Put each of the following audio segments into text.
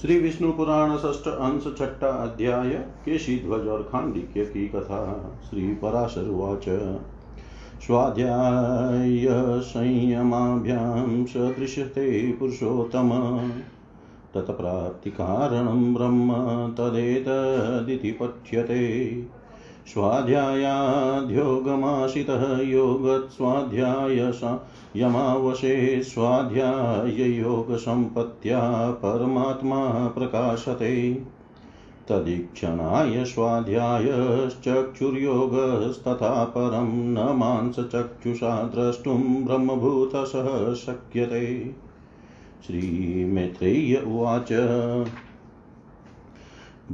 श्री विष्णु पुराण षष्ठ अंश छठा अध्याय केशीध्वज और खांडिक्य की कथा। श्री पराशर उवाच स्वाध्याय संयमाभ्यां सदृश्यते पुरुषोत्तम तत्प्राप्ति कारणं ब्रह्म तदेतदिति पठ्यते। स्वाध्यायाध्योगमाशितः योगस्वाध्याय यमावशे स्वाध्याययोग सम्पत्त्या परमात्मा प्रकाशते। तदीक्षणाय स्वाध्यायश्चक्षुर्योगस्तथा परं न मांसचक्षुषा द्रष्टुं ब्रह्मभूतसः शक्यते। श्रीमैत्रेय उवाच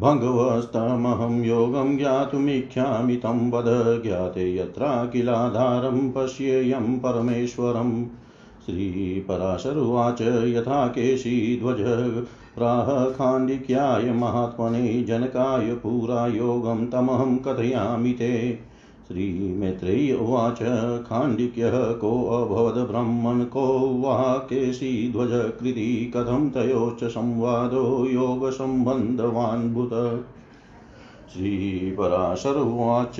भंगवस्तमहं योगं ज्ञातुमिच्छामि तं वद। ज्ञाते यत्राखिलाधारं पश्येयं परमेश्वरम्। श्रीपराशर उवाच यथा केशीध्वज प्राह खाण्डिक्याय महात्मने जनकाय पुरा योगं तमहं कथयामि ते। श्रीमैत्रेय उवाच खाण्डिक्यः को अभवद ब्रह्मन् को वा केशीध्वज कृति कथं तयोश्च संवादो योगसम्बन्धवान्भूत। श्रीपराशर उवाच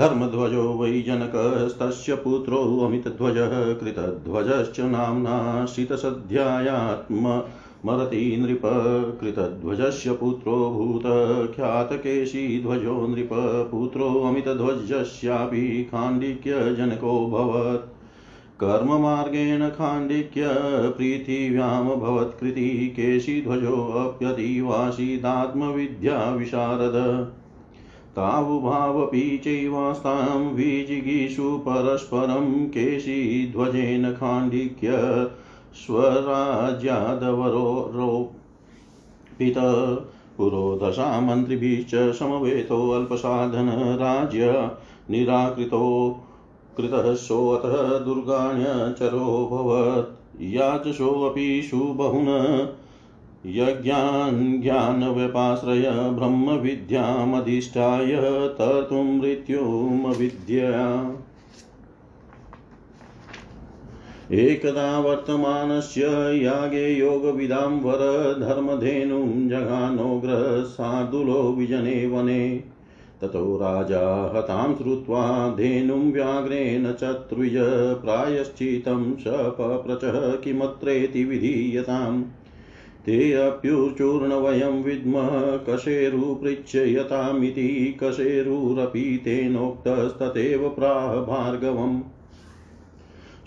धर्मध्वजो वै जनकस्तस्य पुत्रो अमितध्वजः कृतध्वजश्च नाम्ना शितसध्यायात्म मरति नृप। कृतध्वजस्य पुत्रो भूत ख्यातकेशीध्वजो नृप पुत्रो अमितध्वजस्यापि खाण्डिक्यजनकोऽभवत्। कर्ममार्गेण खाण्डिक्य पृथिव्यामभवत् कृति केशीध्वजोऽप्यतीवासीदात्मविद्या विशारद। तावुभावपि चैवास्तां विजिगीषु परस्परं केशीध्वजेन खाण्डिक्य स्वराज्यादवरोपित। पुरोदशा मन्त्रिभिश्च समवेतो अल्पसाधन राज्य निराकृतो कृतः सोऽतः दुर्गाण्यचरोऽभवत्। याचसोऽपि सुबहुन यज्ञान् ज्ञानव्यपाश्रय ब्रह्मविद्यामधिष्ठाय तर्तुं मृत्युमविद्यया। एकदा वर्तमानस्य यागे योगविदाम्बर धर्मधेनुं जघानोऽग्रः सार्दूलो विजने वने। ततो राजा हतां श्रुत्वा धेनुं व्याघ्रेण चत्रुज प्रायश्चितं सपप्रचः किमत्रेति विधीयताम्। ते अप्युचूर्णवयं विद्मः कशेरुपृच्छयतामिति कशेरुरपि तेनोक्तस्ततेव प्राह भार्गवम्।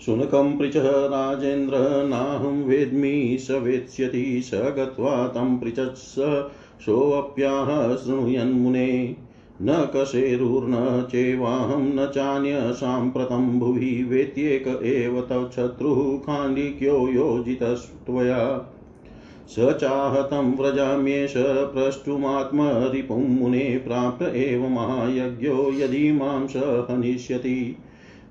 शुनकं पृचः राजेन्द्र नाहं वेद्मि स वेत्स्यति। स गत्वा तं पृचत्स सोऽप्याह शृणुयन्मुने। न कशेरुर्न चेवाहं न चान्य साम्प्रतं भुवि वेत्येक एव तव शत्रुः खाण्डिक्यो योजितस्त्वया। स चाह तं व्रजाम्येष प्रष्टुमात्म रिपुं मुने। प्राप्त एव महायज्ञो यदि मां स हनिष्यति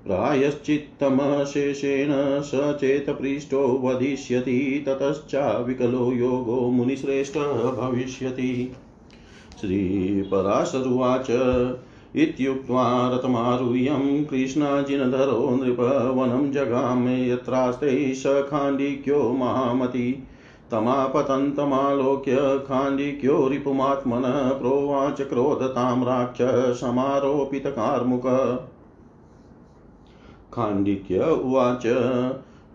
प्रायश्चित्तम शेषेण स चेतपृष्टो वदिष्यति। ततश्चा विकलो योगो मुनिश्रेष्ठ भविष्यति। श्रीपराशर उवाच इत्युक्त्वा रथमारुह्यं कृष्णाजिनधरो नृपवनं जगामे। यत्रास्ते स खाण्डिक्यो महामति तमापतन्तमालोक्य खाण्डिक्यो रिपुमात्मनः प्रोवाच क्रोधतां राक्ष समारोपितकार्मुक। खाण्डिक्य उवाच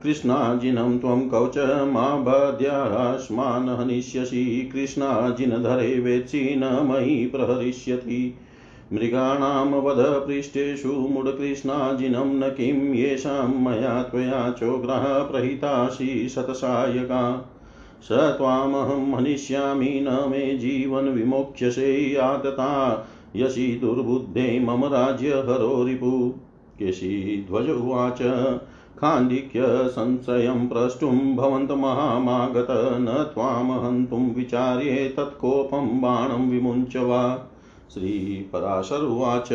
कृष्णाजिनं त्वं कवच मा बाध्यास्मान् हनिष्यसि। कृष्णाजिनधरे वेत्सि न मयि प्रहरिष्यति। मृगाणां वध पृष्ठेषु मूढकृष्णाजिनं न किं येषां मया त्वया चोग्रः प्रहितासि शतसायका। स त्वामहं हनिष्यामि न मे जीवन विमोक्ष्यसे। आतता यशि दुर्बुद्धे मम राज्य हरो रिपु। केशीध्वज उवाच खाण्डिक्य संशयं प्रष्टुं भवन्त महामागत। न त्वां हन्तुं विचार्ये तत्कोपं बाणं विमुञ्च वा। श्रीपराशर उवाच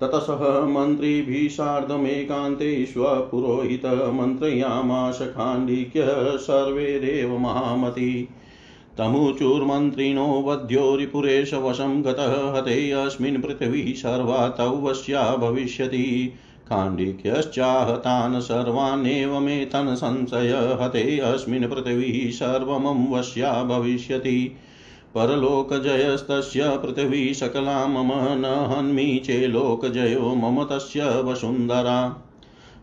ततसः मन्त्रिभिः सार्धमेकान्ते स्वपुरोहित मन्त्रयामाश खाण्डिक्य सर्वे देव महामति। तमुचूर्मन्त्रिणो वध्यो रिपुरेश वशं गतः। हते अस्मिन् पृथिवी सर्वा तव वश्या भविष्यति। काण्डिक्यश्चाहतान् सर्वानेव मेतन संशय हते अस्मिन् पृथिवी सर्वमं वश्या भविष्यति परलोकजयस्तस्य पृथिवी सकला मम न हन्मि चेलोकजयो मम तस्य वसुन्धरा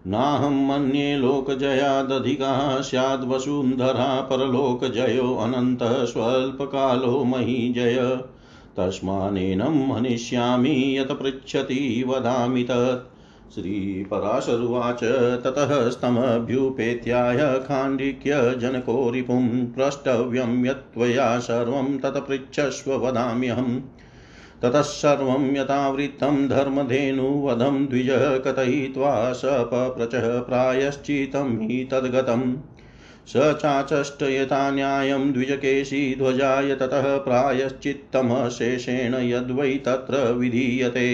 नाहं मन्ये लोकजयादधिका स्याद् वसुन्धरा परलोकजयो अनन्तः स्वल्पकालो महीजय तस्मानेनं मनिष्यामि यत् पृच्छति वदामि तत्। श्रीपराशरुवाच ततः स्तमभ्युपेत्याय खाण्डिक्य जनको रिपुं प्रष्टव्यं यत्त्वया सर्वं तत् पृच्छस्व वदाम्यहम्। ततः सर्वं यथावृत्तं धर्मधेनुवधं द्विज कथयित्वा सपप्रचः प्रायश्चितं हि तद्गतम्। स चाचष्ट यथा न्यायं द्विजकेशी ध्वजाय ततः प्रायश्चित्तम शेषेण यद्वै तत्र विधीयते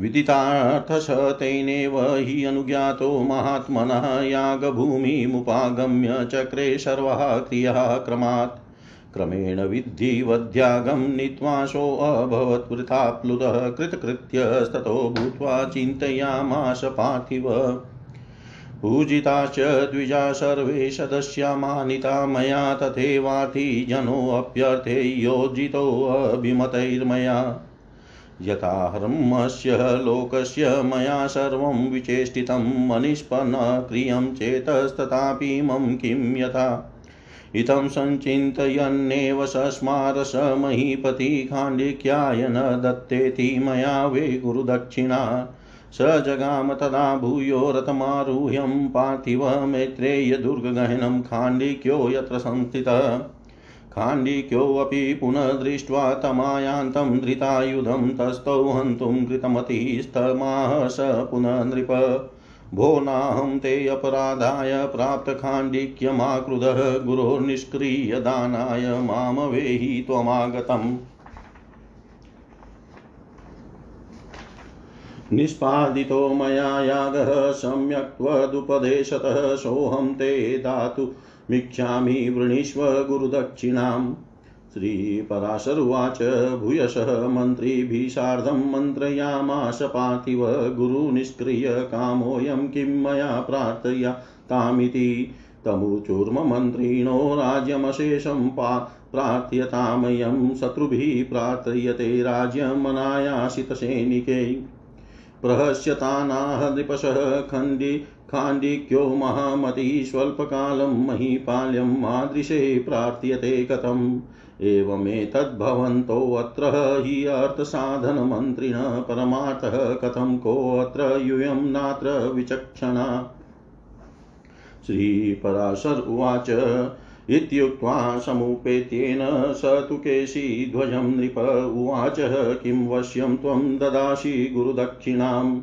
विदितार्थश तेनेव हि अनुज्ञातो महात्मनः यागभूमिमुपागम्य चक्रे सर्वः क्रियः क्रमात् क्रमेण विद्धि वध्यागम नीत्वासोऽभवत् वृथा प्लुतः कृतकृत्यस्ततो भूत्वा चिन्तयामास पार्थिव। पूजिताश्च द्विजा सर्वे सदस्या मानिता मया तथैवार्थी जनोऽप्यर्थे योजितोऽभिमतैर्मया यथाहर्म्यस्य लोकस्य मया सर्वं विचेष्टितं मनिष्पन्नं क्रियं चेतस्तथापि मम किं यथा इतं संचिन्तयन्नेव सस्मार स महीपति खाण्डिक्याय न दत्तेति मया वे गुरुदक्षिणा। स जगाम तदा भूयो रथमारुह्यं पार्थिव मैत्रेय दुर्गगहनं खाण्डिक्यो यत्र संस्थितः। खाण्डिक्योऽपि पुनः दृष्ट्वा तमायान्तं धृतायुधं तस्थौ हन्तुं कृतमतिस्तमाह स पुनः नृप भो नाहं ते अपराधाय प्राप्तखाण्डिक्यमाकृदः गुरोर्निष्क्रियदानाय माम वेहि त्वमागतम्। निष्पादितो मया यागः सम्यक्त्वदुपदेशतः सोऽहं ते दातु मिच्छामि वृणीष्व गुरुदक्षिणाम्। श्रीपराशरुवाच भूयशः मन्त्रिभिः सार्धं मन्त्रयामास पार्थिव गुरुनिष्क्रिय कामोऽयं किं मया प्रार्थया तामिति तमुचूर्म मन्त्रिणो राज्यमशेषं प्रार्थयतामयं शत्रुभिः प्रार्थयते राज्यमनायासितसैनिके प्रहस्यतानाह नृपशः खाण्डिक्यो महामती स्वल्पकालं महीपाल्यं मादृशे प्रार्थयते कथम्। एवमेतद्भवन्तो अत्र हि अर्थसाधनमन्त्रिणः परमार्थः कथं कोऽत्र यूयं नात्र विचक्षणा। श्रीपराशर उवाच इत्युक्त्वा समुपेत्येन स तु केशी ध्वजं नृप उवाच किं वश्यं त्वं ददासि गुरुदक्षिणाम्।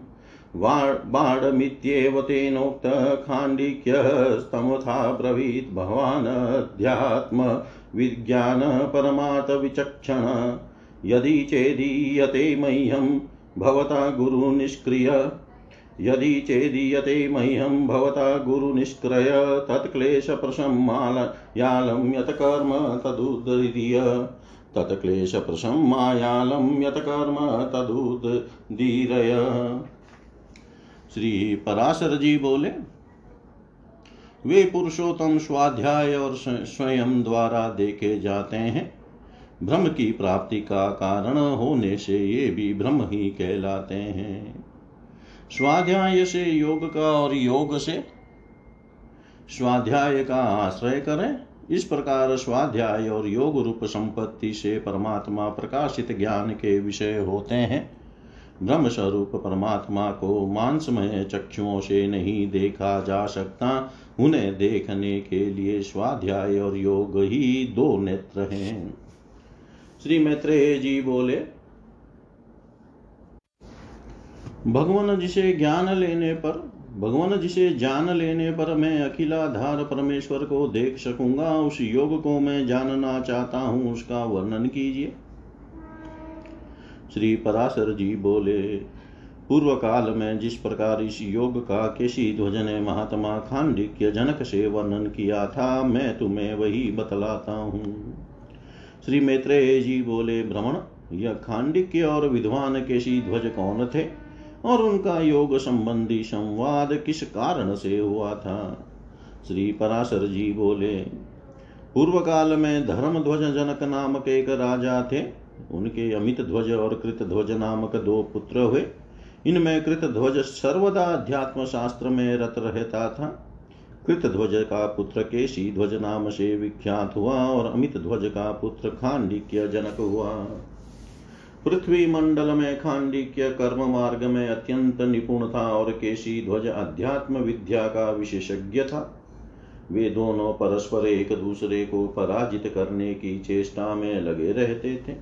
बाडमित्येव तेनोक्तः खाण्डिक्यः स्तमथा ब्रवीत् भवान् अध्यात्मविज्ञान परमार्थविचक्षण यदि चेदीयते मह्यं भवता गुरुनिष्क्रिय तत्क्लेशप्रशमयालं यत्कर्म तदुदीर्य श्री पराशर जी बोले वे पुरुषोत्तम स्वाध्याय और स्वयं द्वारा देखे जाते हैं। ब्रह्म की प्राप्ति का कारण होने से ये भी ब्रह्म ही कहलाते हैं। स्वाध्याय से योग का और योग से स्वाध्याय का आश्रय करें। इस प्रकार स्वाध्याय और योग रूप संपत्ति से परमात्मा प्रकाशित ज्ञान के विषय होते हैं। ब्रह्म स्वरूप परमात्मा को मांसमय चक्षुओं से नहीं देखा जा सकता, उन्हें देखने के लिए स्वाध्याय और योग ही दो नेत्र हैं। श्री मैत्रेय जी बोले भगवान जिसे जान लेने पर मैं अखिलाधार परमेश्वर को देख सकूंगा, उस योग को मैं जानना चाहता हूं, उसका वर्णन कीजिए। श्री पराशर जी बोले पूर्व काल में जिस प्रकार इस योग का केशी ध्वज ने महात्मा खाण्डिक्य जनक से वर्णन किया था, मैं तुम्हें वही बतलाता हूँ। श्री मैत्रेय जी बोले ब्राह्मण, यह खाण्डिक्य और विद्वान केशी ध्वज कौन थे? और उनका योग संबंधी संवाद किस कारण से हुआ था। श्री पराशर जी बोले, पूर्व काल में धर्मध्वज जनक नामक एक राजा थे। उनके अमित ध्वज और कृतध्वज नामक दो पुत्र हुए। इनमें कृतध्वज सर्वदा अध्यात्म शास्त्र में रत रहता था। कृतध्वज का पुत्र केशी ध्वज नाम से विख्यात हुआ और अमित ध्वज का पुत्र खांडिक्य जनक हुआ। पृथ्वी मंडल में खांडिक्य कर्म मार्ग में अत्यंत निपुण था और केशी ध्वज अध्यात्म विद्या का विशेषज्ञ था। वे दोनों परस्पर एक दूसरे को पराजित करने की चेष्टा में लगे रहते थे।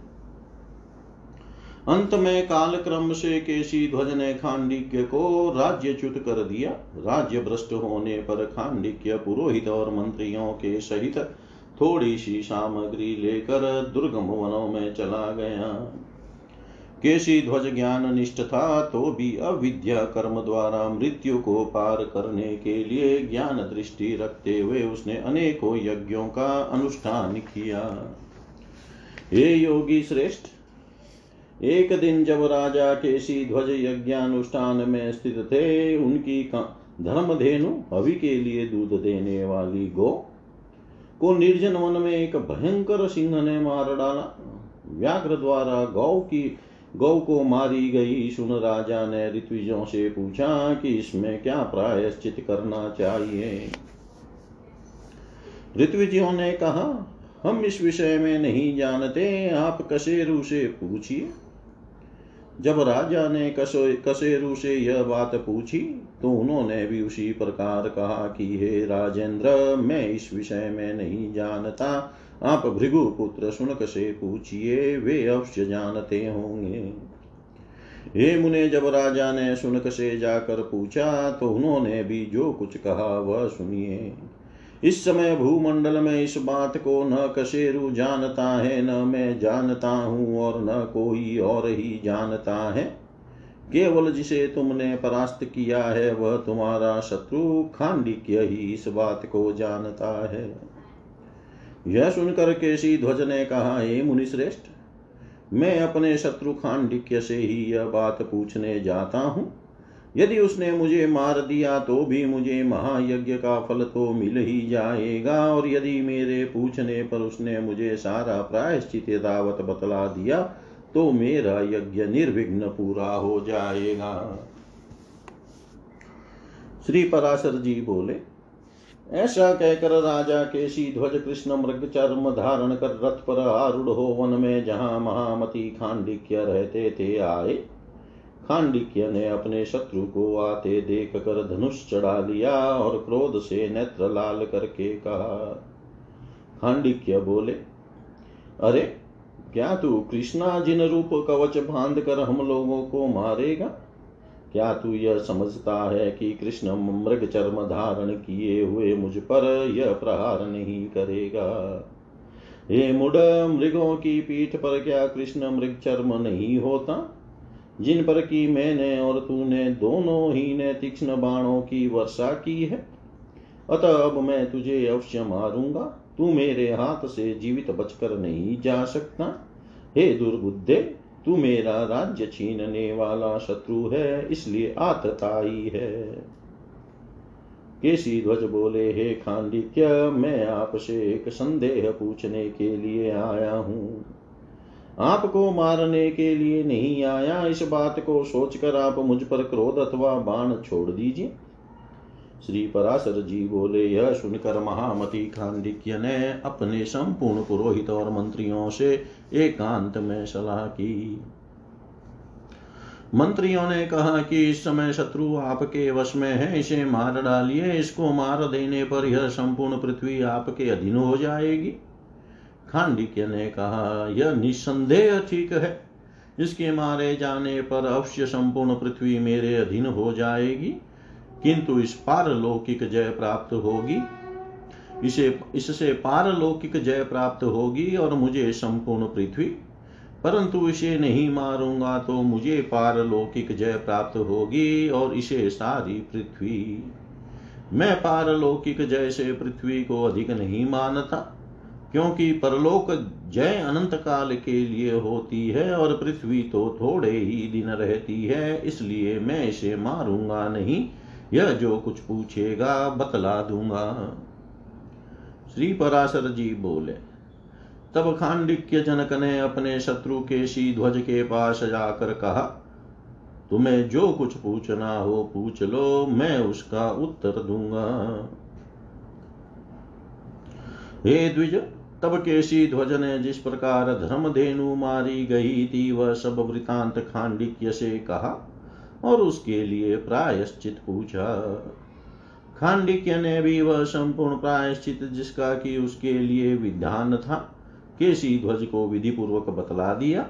अंत में कालक्रम से केशी ध्वज ने खांडिक्य को राज्यच्युत कर दिया। राज्य भ्रष्ट होने पर खांडिक्य पुरोहित और मंत्रियों के सहित थोड़ी सी सामग्री लेकर दुर्गम वनों में चला गया। केशी ध्वज ज्ञान निष्ठ था तो भी अविद्या कर्म द्वारा मृत्यु को पार करने के लिए ज्ञान दृष्टि रखते हुए उसने अनेकों यज्ञों का अनुष्ठान किया। हे योगी श्रेष्ठ, एक दिन जब राजा केशी ध्वज यज्ञानुष्ठान में स्थित थे, उनकी धर्मधेनु हवि के लिए दूध देने वाली गौ को निर्जन वन में एक भयंकर सिंह ने मार डाला। व्याघ्र द्वारा गौ को मारी गई सुन राजा ने ऋत्विजों से पूछा कि इसमें क्या प्रायश्चित करना चाहिए। ऋत्विजों ने कहा, हम इस विषय में नहीं जानते, आप कशेरु से पूछिए। जब राजा ने कशेरु से यह बात पूछी तो उन्होंने भी उसी प्रकार कहा कि हे राजेंद्र, मैं इस विषय में नहीं जानता, आप भृगु पुत्र शुनक से पूछिए, वे अवश्य जानते होंगे। हे मुने, जब राजा ने शुनक से जाकर पूछा तो उन्होंने भी जो कुछ कहा वह सुनिए। इस समय भूमंडल में इस बात को न कशेरु जानता है, न मैं जानता हूँ और न कोई और ही जानता है। केवल जिसे तुमने परास्त किया है वह तुम्हारा शत्रु खांडिक्य ही इस बात को जानता है। यह सुनकर केशी ध्वज ने कहा, हे मुनिश्रेष्ठ, मैं अपने शत्रु खांडिक्य से ही यह बात पूछने जाता हूँ। यदि उसने मुझे मार दिया तो भी मुझे महायज्ञ का फल तो मिल ही जाएगा, और यदि मेरे पूछने पर उसने मुझे सारा प्रायश्चित दावत बतला दिया तो मेरा यज्ञ निर्विघ्न पूरा हो जाएगा। श्री पराशर जी बोले, ऐसा कहकर राजा केशी ध्वज कृष्ण मृग चर्म धारण कर रथ पर आरूढ़ हो वन में जहाँ महामती खांडिक्य रहते थे आए। खांडिक्य ने अपने शत्रु को आते देख कर धनुष चढ़ा लिया और क्रोध से नेत्र लाल करके कहा। खांडिक्य बोले, अरे क्या तू कृष्णा जिन रूप कवच बांध कर हम लोगों को मारेगा? क्या तू यह समझता है कि कृष्ण मृग चर्म धारण किए हुए मुझ पर यह प्रहार नहीं करेगा? हे मुड़, मृगों की पीठ पर क्या कृष्ण मृग चर्म नहीं होता, जिन पर कि मैंने और तूने दोनों ही ने तीक्ष्ण बाणों की वर्षा की है? अतः अब मैं तुझे अवश्य मारूंगा, तू मेरे हाथ से जीवित बचकर नहीं जा सकता। हे दुर्बुद्धे, तू मेरा राज्य छीनने वाला शत्रु है, इसलिए आतताई है। केशी ध्वज बोले, हे खांडिक्य, मैं आपसे एक संदेह पूछने के लिए आया हूँ, आपको मारने के लिए नहीं आया। इस बात को सोचकर आप मुझ पर क्रोध अथवा बाण छोड़ दीजिए। श्री पराशर जी बोले, यह सुनकर महामती खांडिक्य ने अपने संपूर्ण पुरोहित और मंत्रियों से एकांत में सलाह की। मंत्रियों ने कहा कि इस समय शत्रु आपके वश में है, इसे मार डालिए। इसको मार देने पर यह संपूर्ण पृथ्वी आपके अधीन हो जाएगी। खांडिक्य ने कहा, यह निस्संदेह ठीक है, इसके मारे जाने पर अवश्य संपूर्ण पृथ्वी मेरे अधीन हो जाएगी, किंतु इस पारलौकिक जय प्राप्त होगी, इससे पारलौकिक जय प्राप्त होगी और मुझे संपूर्ण पृथ्वी, परंतु इसे नहीं मारूंगा तो मुझे पारलौकिक जय प्राप्त होगी और इसे सारी पृथ्वी। मैं पारलौकिक जय से पृथ्वी को अधिक नहीं मानता, क्योंकि परलोक जय अनंत काल के लिए होती है और पृथ्वी तो थोड़े ही दिन रहती है, इसलिए मैं इसे मारूंगा नहीं, यह जो कुछ पूछेगा बतला दूंगा। श्री पराशर जी बोले, तब खांडिक्य जनक ने अपने शत्रु केशी ध्वज के पास जाकर कहा, तुम्हें जो कुछ पूछना हो पूछ लो, मैं उसका उत्तर दूंगा। हे द्विज, तब केशी ध्वज ने जिस प्रकार धर्मधेनु मारी गई थी वह सब वृतांत खांडिक्य से कहा और उसके लिए प्रायश्चित पूछा। खांडिक्य ने भी वह संपूर्ण प्रायश्चित जिसका कि उसके लिए विधान था केशी ध्वज को विधिपूर्वक बतला दिया।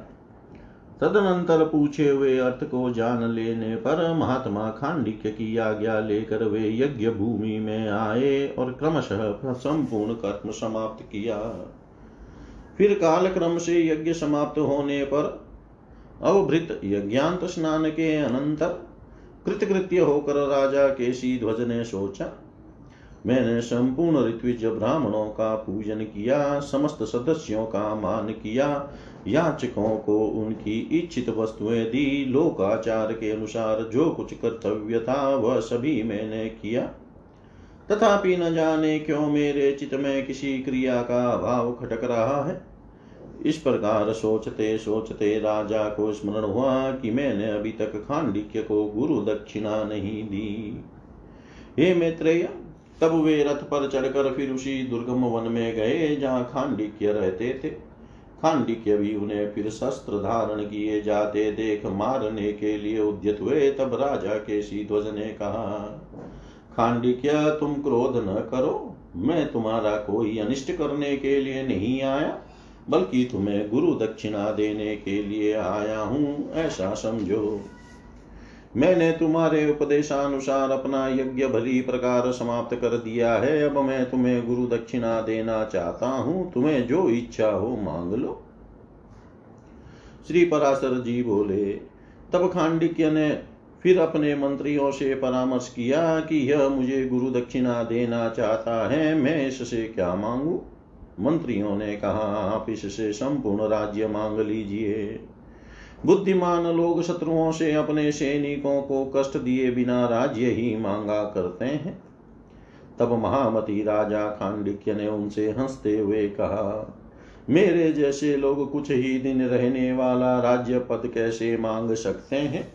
तदनंतर पूछे हुए अर्थ को जान लेने पर महात्मा खांडिक्य की आज्ञा लेकर वे यज्ञ भूमि में आए और क्रमशः संपूर्ण कर्म समाप्त किया। फिर कालक्रम से यज्ञ समाप्त होने पर अवभृत यज्ञांत स्नान के अनंतर कृतकृत्य होकर राजा केशी ध्वज ने सोचा, मैंने संपूर्ण ऋत्विज ब्राह्मणों का पूजन किया, समस्त सदस्यों का मान किया, याचकों को उनकी इच्छित वस्तुएं दी, लोकाचार के अनुसार जो कुछ कर्तव्य था वह सभी मैंने किया, तथापि न जाने क्यों मेरे चित्त में किसी क्रिया का अभाव खटक रहा है। इस प्रकार सोचते सोचते राजा को स्मरण हुआ कि मैंने अभी तक खांडिक्य को गुरु दक्षिणा नहीं दी। हे मैत्रेय, तब वे रथ पर चढ़कर फिर उसी दुर्गम वन में गए जहाँ खांडिक्य रहते थे। खांडिक्य भी उन्हें फिर शस्त्र धारण किए जाते देख मारने के लिए उद्यत हुए। तब राजा केशी ध्वज ने कहा, खांडिक्य, तुम क्रोध न करो, मैं तुम्हारा कोई अनिष्ट करने के लिए नहीं आया, बल्कि तुम्हें गुरु दक्षिणा देने के लिए आया हूँ, ऐसा समझो। मैंने तुम्हारे उपदेशानुसार अपना यज्ञ भली प्रकार समाप्त कर दिया है, अब मैं तुम्हें गुरु दक्षिणा देना चाहता हूँ, तुम्हें जो इच्छा हो मांग लो। श्री पराशर जी बोले, तब खांडिक्य ने फिर अपने मंत्रियों से परामर्श किया कि यह मुझे गुरु दक्षिणा देना चाहता है, मैं इससे क्या मांगूं? मंत्रियों ने कहा, आप इससे संपूर्ण राज्य मांग लीजिए। बुद्धिमान लोग शत्रुओं से अपने सैनिकों को कष्ट दिए बिना राज्य ही मांगा करते हैं। तब महामती राजा खांडिक्य ने उनसे हंसते हुए कहा, मेरे जैसे लोग कुछ ही दिन रहने वाला राज्य पद कैसे मांग सकते हैं?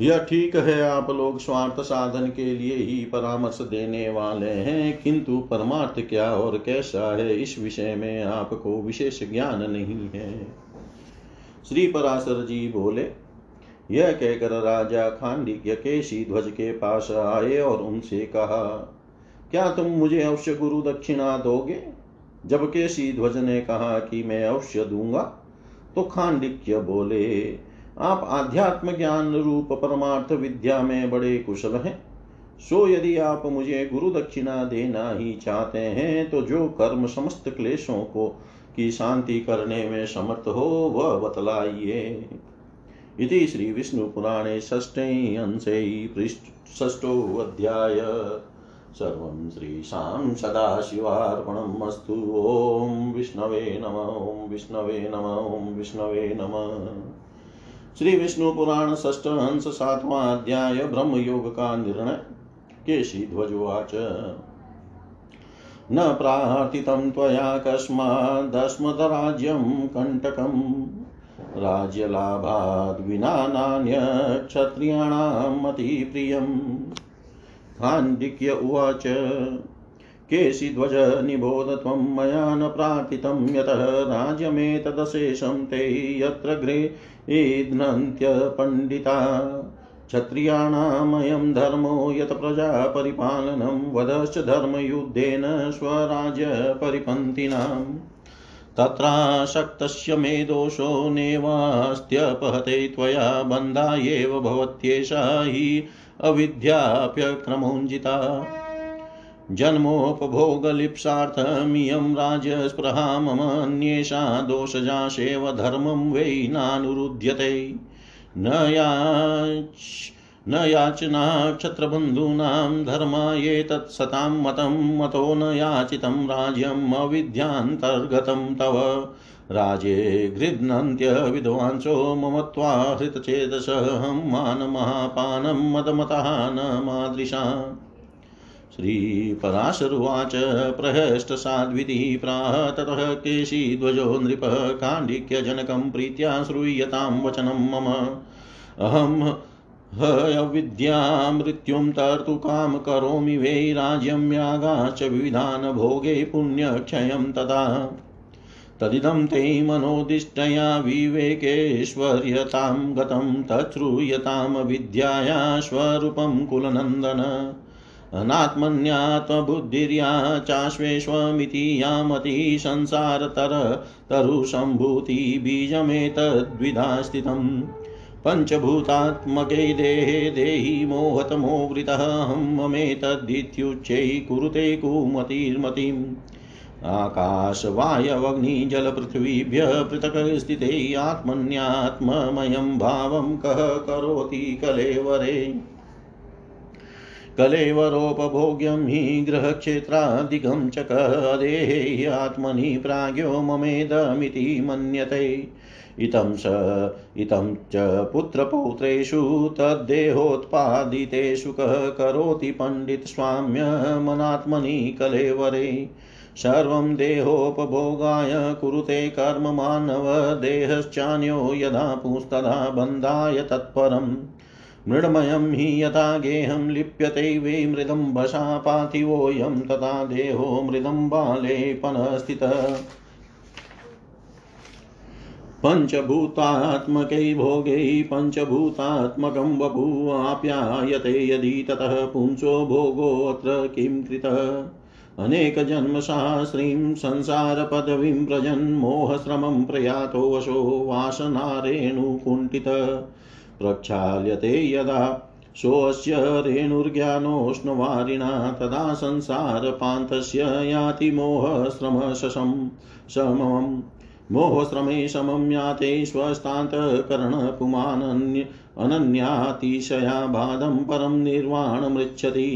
यह ठीक है, आप लोग स्वार्थ साधन के लिए ही परामर्श देने वाले हैं, किंतु परमार्थ क्या और कैसा है इस विषय में आपको विशेष ज्ञान नहीं है। श्री पराशर जी बोले, यह कहकर राजा खांडिक्य केशी ध्वज के पास आए और उनसे कहा, क्या तुम मुझे अवश्य गुरु दक्षिणा दोगे? जब केशी ध्वज ने कहा कि मैं अवश्य दूंगा, तो खांडिक्य बोले, आप आध्यात्म ज्ञान रूप परमार्थ विद्या में बड़े कुशल हैं, सो यदि आप मुझे गुरु दक्षिणा देना ही चाहते हैं तो जो कर्म समस्त क्लेशों को की शांति करने में समर्थ हो वह बतलाइए। इति श्री विष्णु पुराणे षष्ठे अंशे पृष्ठ षष्ठो अध्याय। सर्वं श्रीशां सदाशिवार्पणमस्तु। ओम विष्णवे नमः, ओम विष्णवे नमः, ओम विष्णवे नमः। श्री विष्णु पुराण षष्ठ हंस सातवां अध्याय ब्रह्म योग का निर्णय। केशी ध्वजवाच, न प्रार्थितं त्वया कस्मादस्मद्राज्यं कंटकं राज्यलाभाद् विना नान्यक्षत्रियाणाम् अतिप्रियं। खांडिक्य उवाच, केशी ध्वज निबोध त्वं मया न प्रार्थितं यतः राज्यमेतदशेषं ते यत्र गृहीध्नन्त्य पंडिता क्षत्रियाणामयं धर्मो यत प्रजा परिपालनं वदश्च धर्मयुद्धेन स्वराज्य परिपन्थिनां तत्रासक्तस्य मे दोषो नेवास्त्यपहते त्वया बन्धा एव भवत्येषा हि अविद्याप्यक्रमोञ्जिता जन्मोपभोगलिप्सार्थमियं राजस्पृहा मम अन्येषा दोषजा सेव धर्मं वै नानुरुध्यते न न याचना क्षत्रबन्धूनां धर्मा ये तत्सतां मतं मतो न याचितं राज्यम् अविद्यान्तर्गतं तव राजे गृह्णन्त्य विद्वांसो ममत्वा हृतचेतसहं मानमहापानं मदमतः न मादृशा। श्रीपराशरुवाच प्रहष्ट साध्विति प्राह ततः केशीध्वजो नृपः काण्डिक्यजनकं प्रीत्या श्रूयतां वचनं मम अहम् अविद्या मृत्युं तर्तु काम करोमि वै राज्यं यागाश्च विविधान् भोगे पुण्यक्षयं तदा तदिदं ते मनोदिष्टया विवेकेश्वर्यतां गतं तच्छ्रूयतां विद्याया स्वरूपं कुलनन्दन अनात्मन्यात्मबुद्धिर्या चाश्वेष्वमिति यामति संसारतर तरुसम्भूति बीजमेतद्विधा स्थितम् पंचभूतात्मके देहे देहि मोहतमो वृतः हम ममेतद्दित्युच्चै कुरुते कुमतिर्मतिम् आकाशवायवग्निजलपृथिवीभ्यः पृथक् स्थिते आत्मन्यात्ममयं भावं कः करोति कलेवरे कलेवरोपभोग्यं हि गृहक्षेत्रादिकं च कः देहे आत्मनि प्राज्ञो ममेदमिति मन्यते इतं च पुत्रपौत्रेषु तद्देहोत्पादितेषु कः करोति पण्डितस्वाम्यमनात्मनि कलेवरे सर्वं देहोपभोगाय कुरुते कर्म मानव देहश्चान्यो यदा पुंस्तदा बन्धाय तत्परम् मृडमयं हि यथा गेहं लिप्यते वै मृदं वशा पार्थिवोऽयं तथा देहो मृदं बाले पनस्थितः पंचभूतात्मके भोगे पंचभूतात्मकं बभूवाप्यायते यदि ततः पुंसो भोगोऽत्र किं कृतः अनेकजन्मसहस्रीं संसारपदवीं व्रजन् मोहश्रमं प्रयातो वशो वासनारेणुकुण्ठितः प्रक्षाल्यते यदा सोऽस्य रेणुर्ज्ञानोष्णवारिणा तदा संसारपान्तस्य याति मोहश्रमं मोहश्रमे समं याते स्वस्तान्तकरणपुमान् अनन्यातिशया बाधं परं निर्वाणमृच्छति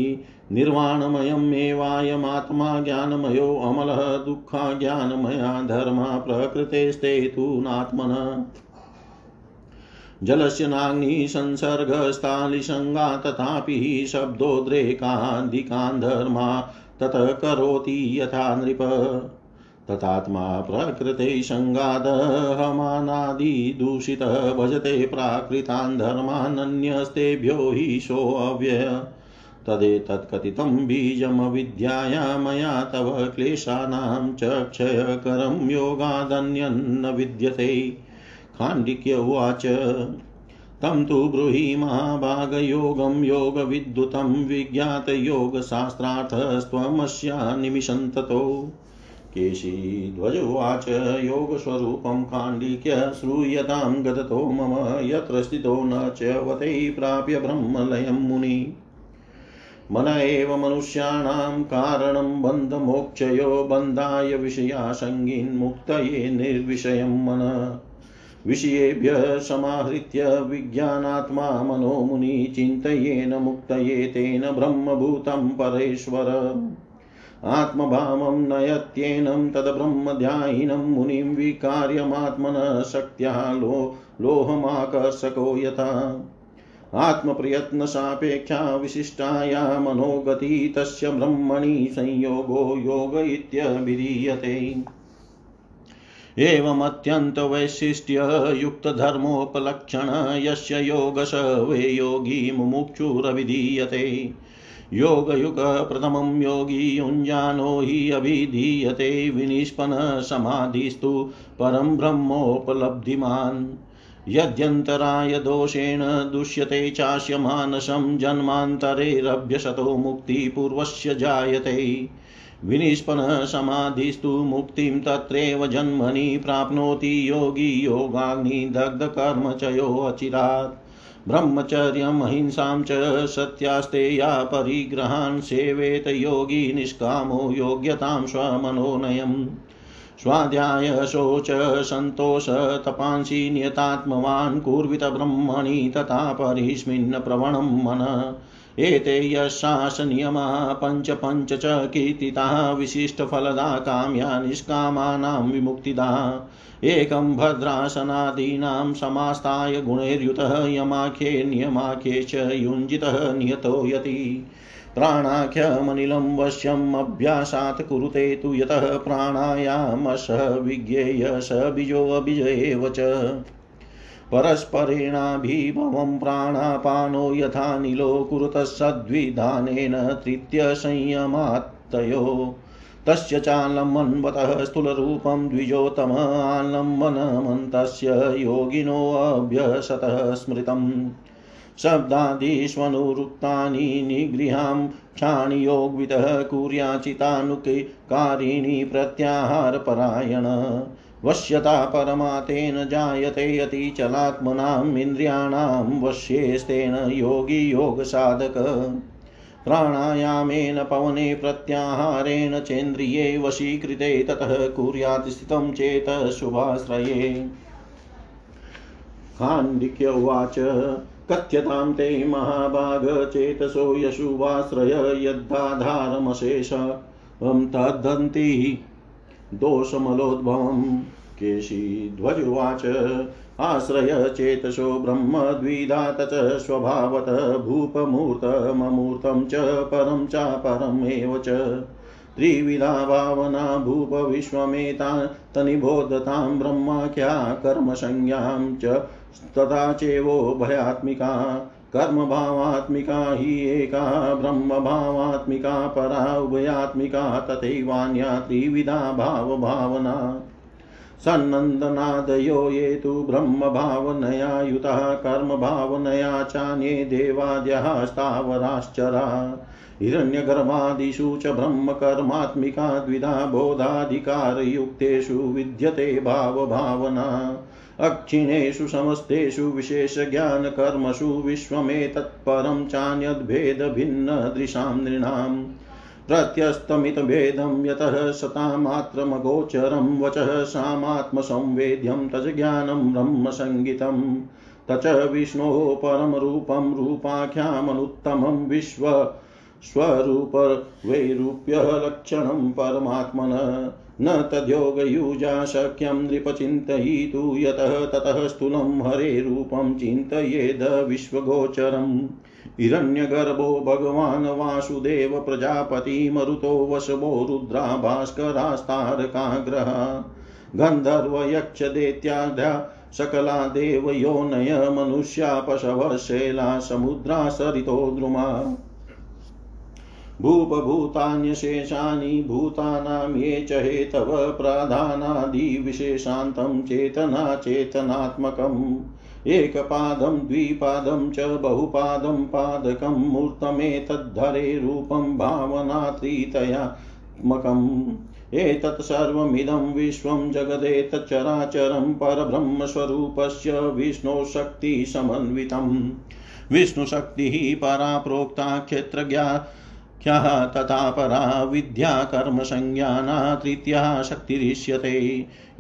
निर्वाणमयमेवायमात्मा ज्ञानमयो अमलः दुःखा ज्ञानमया धर्मः प्रकृतेस्ते तु नात्मनः जलस्य नाग्नि संसर्गस्थालिसंगा तथापि शब्दोद्रेकादिकान् धर्मा ततः करोति यथा नृप तथात्मा प्रकृते संगादहमानादि दूषितः भजते प्राकृतान् धर्मानन्यस्तेभ्यो हि सोऽव्यय तदेतत्कथितं बीजम् अविद्याया मया तव क्लेशानां च क्षयकरं योगादन्यन्न विद्यते। खाण्डिक्य उवाच तं तु ब्रूहि महाभागयोगं योगविद्युतं विज्ञातयोगशास्त्रार्थस्त्वमस्यानिमिषन्ततो केशीध्वज उवाच योगस्वरूपं खाण्डिक्य श्रूयतां गदतो मम यत्र स्थितो न चवते प्राप्य ब्रह्मलयं मुनि मन एव मनुष्याणां कारणं बन्धमोक्षयो बन्धाय विषयासङ्गिन्मुक्तये निर्विषयं मन विषयेभ्य समाहृत्य विज्ञानात्मा मनो मुनि चिन्तयेन मुक्तये तेन ब्रह्मभूतं परेश्वर आत्मभावं नयत्येनं तद्ब्रह्मध्यायिनं मुनिं विकार्यमात्मनः शक्त्या लोहमाकर्षको यथा आत्मप्रयत्नसापेक्षा विशिष्टाया मनोगति तस्य ब्रह्मणि संयोगो योग इत्यभिधीयते। एवमत्यन्त वैशिष्ट्य युक्तधर्मोपलक्षण यस्य योगश वे योगी मुमुक्षुरविधीयते योगयुगः प्रथमं योगी युञ्जानो हि अभिधीयते विनिष्पन्नः समाधिस्तु परं ब्रह्मोपलब्धिमान् यद्यन्तराय दोषेण दुष्यते चास्य मानसं जन्मान्तरेरभ्यसतो मुक्तिपूर्वस्य जायते विनिष्पन्नः समाधिस्तु मुक्तिं तत्रैव जन्मनि प्राप्नोति योगी योगाग्निदग्धकर्म च यो अचिरात् ब्रह्मचर्यं अहिंसां च सत्यास्तेया परिग्रहान् सेवेत योगी निष्कामो योग्यतां स्वमनोनयम् स्वाध्याय शोच संतोष तपांसि नियतात्मवान् कुर्वित ब्रह्मणि तथा परिस्मिन् प्रवणं मनः एते यशासनियमाः पंच पंच च कीर्तिता विशिष्टफलदा काम्या निष्कामानां विमुक्तिदा एकं भद्रासनादीनां समास्ताय गुणैर्युतः यमाख्ये नियमाख्ये च युञ्जितः नियतो यति प्राणाख्यमनिलं वश्यम् अभ्यासात् कुरुते तु यतः प्राणायामश विज्ञेयश बीजोऽभिजयेव च परस्परेणाभिभवं प्राणापानो यथा निलो कुरुतः सद्विधानेन तृतीय संयमात्तयो तस्य चालम्बनवतः स्थूलरूपं द्विजोतमः आलम्बनमन्तस्य योगिनोऽभ्यसतः स्मृतम् शब्दादिष्वनुरुक्तानि निगृहां क्षाणियोग्वितः कुर्याचितानुकारिणी प्रत्याहारपरायण वश्यता परमातेन जायते अतिचलात्मनाम् इन्द्रियाणां वश्येस्तेन योगी योगसाधक प्राणायामेन पवने प्रत्याहारेण चेन्द्रिये वशीकृते ततः कुर्यात् स्थितं चेत शुभाश्रये। खाण्डिक्य उवाच कथ्यतां ते महाभाग चेतसो यशुवाश्रय यद्धाधारमशेषं तद्धन्ति दोषमलोद्भवं केशीध्वजुवाच आश्रय चेतसो ब्रह्मद्विधात च स्वभावत भूपमूर्तममूर्तं च परं चापरमेव च त्रिविधा भावना भूप विश्वमेता तनिबोधतां ब्रह्माख्या कर्मसंज्ञां च तथा चेवो भयात्मिका कर्मभावात्मिका हि एका ब्रह्मभावात्मिका परा उभयात्मिका तथैवान्या त्रिविधा भावभावना सन्नन्दनादयो ये तु ब्रह्मभावनया युतः कर्मभावनया चान्ये देवाद्यः स्थावराश्चरा हिरण्यगर्भादिषु च ब्रह्मकर्मात्मिका द्विधा बोधाधिकारयुक्तेषु विद्यते भावभावना अक्षिणेषु समस्तेषु विशेषज्ञानकर्मसु विश्वमेतत्परं चान्यद्भेदभिन्नदृशां नृणां प्रत्यस्तमितभेदं यतः सतामात्रमगोचरं वचः सामात्मसंवेद्यं तज ज्ञानं ब्रह्मसंगितं तच विष्णोः परमरूपं रूपाख्यामनुत्तमं विश्वस्वरूपवैरूप्यः लक्षणं परमात्मनः न तद्योगयुजा शक्यं नृपचिन्तयितु यतः ततः स्थूलं हरे रूपं चिन्तयेद विश्वगोचरम् हिरण्यगर्भो भगवान् वासुदेव प्रजापति मरुतो वशवो रुद्रा भास्करास्तारकाग्रः गन्धर्व यक्ष दैत्याद्या सकला देव योनय मनुष्या पशवः शैला समुद्रा सरितो द्रुमा भूपभूतान्यशेषानि भूतानां ये च हेतव प्राधानादिविशेषान्तं चेतनाचेतनात्मकम् एकपादं द्विपादं च बहुपादं पादकं मूर्तमेतद्धरे रूपं भावनातीतयात्मकम् एतत् सर्वमिदं विश्वं जगदेतच्चराचरं परब्रह्मस्वरूपस्य विष्णोशक्तिसमन्वितं विष्णुशक्तिः परा प्रोक्ता क्षेत्रज्ञा ख्यः तथा परा विद्या कर्मसंज्ञाना तृतीया शक्तिरिष्यते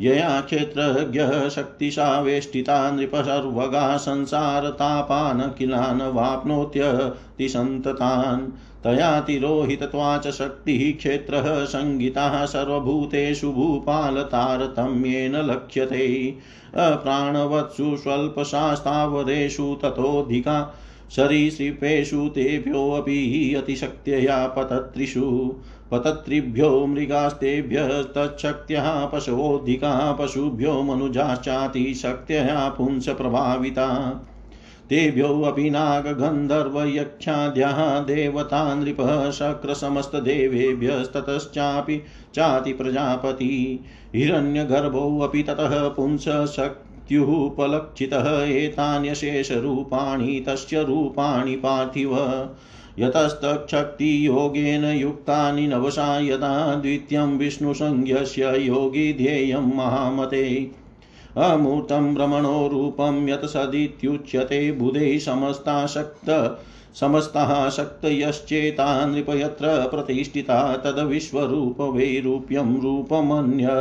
यया क्षेत्रज्ञः शक्तिसावेष्टिता नृपः सर्वगा संसारतापान् किलान् वाप्नोत्यति सन्ततान् तया तिरोहितत्वाच शक्तिः क्षेत्रः संगितः सर्वभूतेषु भूपालतारतम्येन लक्ष्यते अप्राणवत्सु स्वल्पशास्तावरेषु ततोऽधिका सरीसृपेषु तेभ्योऽपि अतिशक्त्या पतत्रिषु पतत्रिभ्यो मृगास्तेभ्यः तच्छक्त्यः पशवोऽधिका पशुभ्यो मनुजाश्चातिशक्त्या पुंस प्रभाविता तेभ्योऽपि नागगन्धर्वयक्षाद्याः देवता नृपः शक्रसमस्तदेवेभ्यस्ततश्चापि चाति प्रजापति हिरण्यगर्भोऽपि ततः पुंस त्युपलक्षितः एतान्यशेषरूपाणि तस्य रूपाणि पार्थिव यतस्तक्षक्तियोगेन युक्तानि नवशा यदा द्वितीयं विष्णुसंज्ञस्य योगी ध्येयं महामते अमूर्तं ब्रह्मणो रूपं यत् सदित्युच्यते बुधे समस्ताशक्त समस्तः शक्तयश्चेता नृपयत्र प्रतिष्ठिता तद विश्वरूप वैरूप्यं रूपमन्य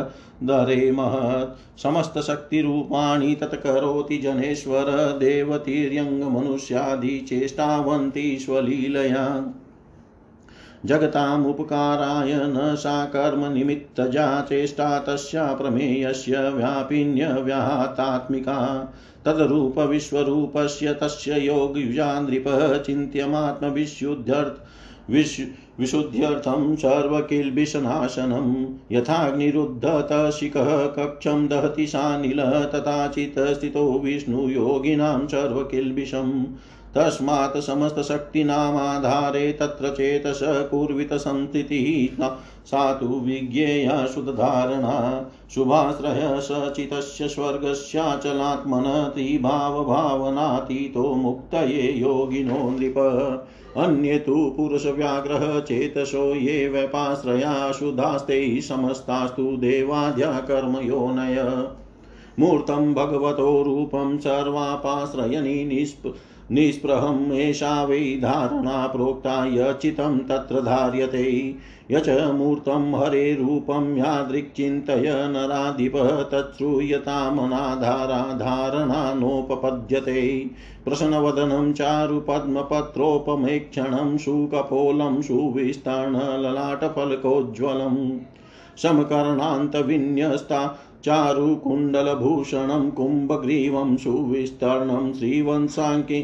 दरे महत् समस्त शक्ति रूपाणि तत्करोति जनेश्वर देवतिर्यंग मनुष्यादि चेष्टावन्ति स्वलीलया जगताम् उपकाराय न सा कर्म निमित्तजा चेष्टा तस्या प्रमेयस्य व्यापिन्य व्याहतात्मिका तद्रूप विश्वरूपस्य तस्य योगयुजा नृपः चिन्त्यमात्मविशुद्ध्यर्थ विशुद्ध्यर्थं सर्वकिल्बिषनाशनं यथाग्निरुद्धतः शिखः कक्षं दहति सानिलः तथा चित्तः स्थितो विष्णुयोगिनां सर्वकिल्बिषम् तस्मात् समस्तशक्तिनामाधारे तत्र चेतस पूर्वित संस्थितिः सा तु विज्ञेया शुद्धधारणा शुभाश्रयः सचितस्य स्वर्गस्याचलात्मनति भावभावनातीतो मुक्तये योगिनो नृप अन्ये तु पुरुषव्याग्रह चेतसो ये वैपाश्रया शुद्धास्ते समस्तास्तु देवाद्या कर्मयोनय मूर्तं भगवतो रूपं सर्वापाश्रयनि निष्प्रहम् एषा वै धारणा प्रोक्ता यचितं तत्र धार्यते यच मूर्तं हरे रूपं यादृक्चिन्तय नराधिपः तच्छ्रूयतामनाधारा धारणा नोपपद्यते प्रसन्नवदनं चारुपद्मपत्रोपमेक्षणं सुकपोलं सुविस्तर्णललाटफलकोज्ज्वलं समकर्णान्तविन्यस्ता चारुकुण्डलभूषणं कुम्भग्रीवं सुविस्तर्णं श्रीवंशाङ्कि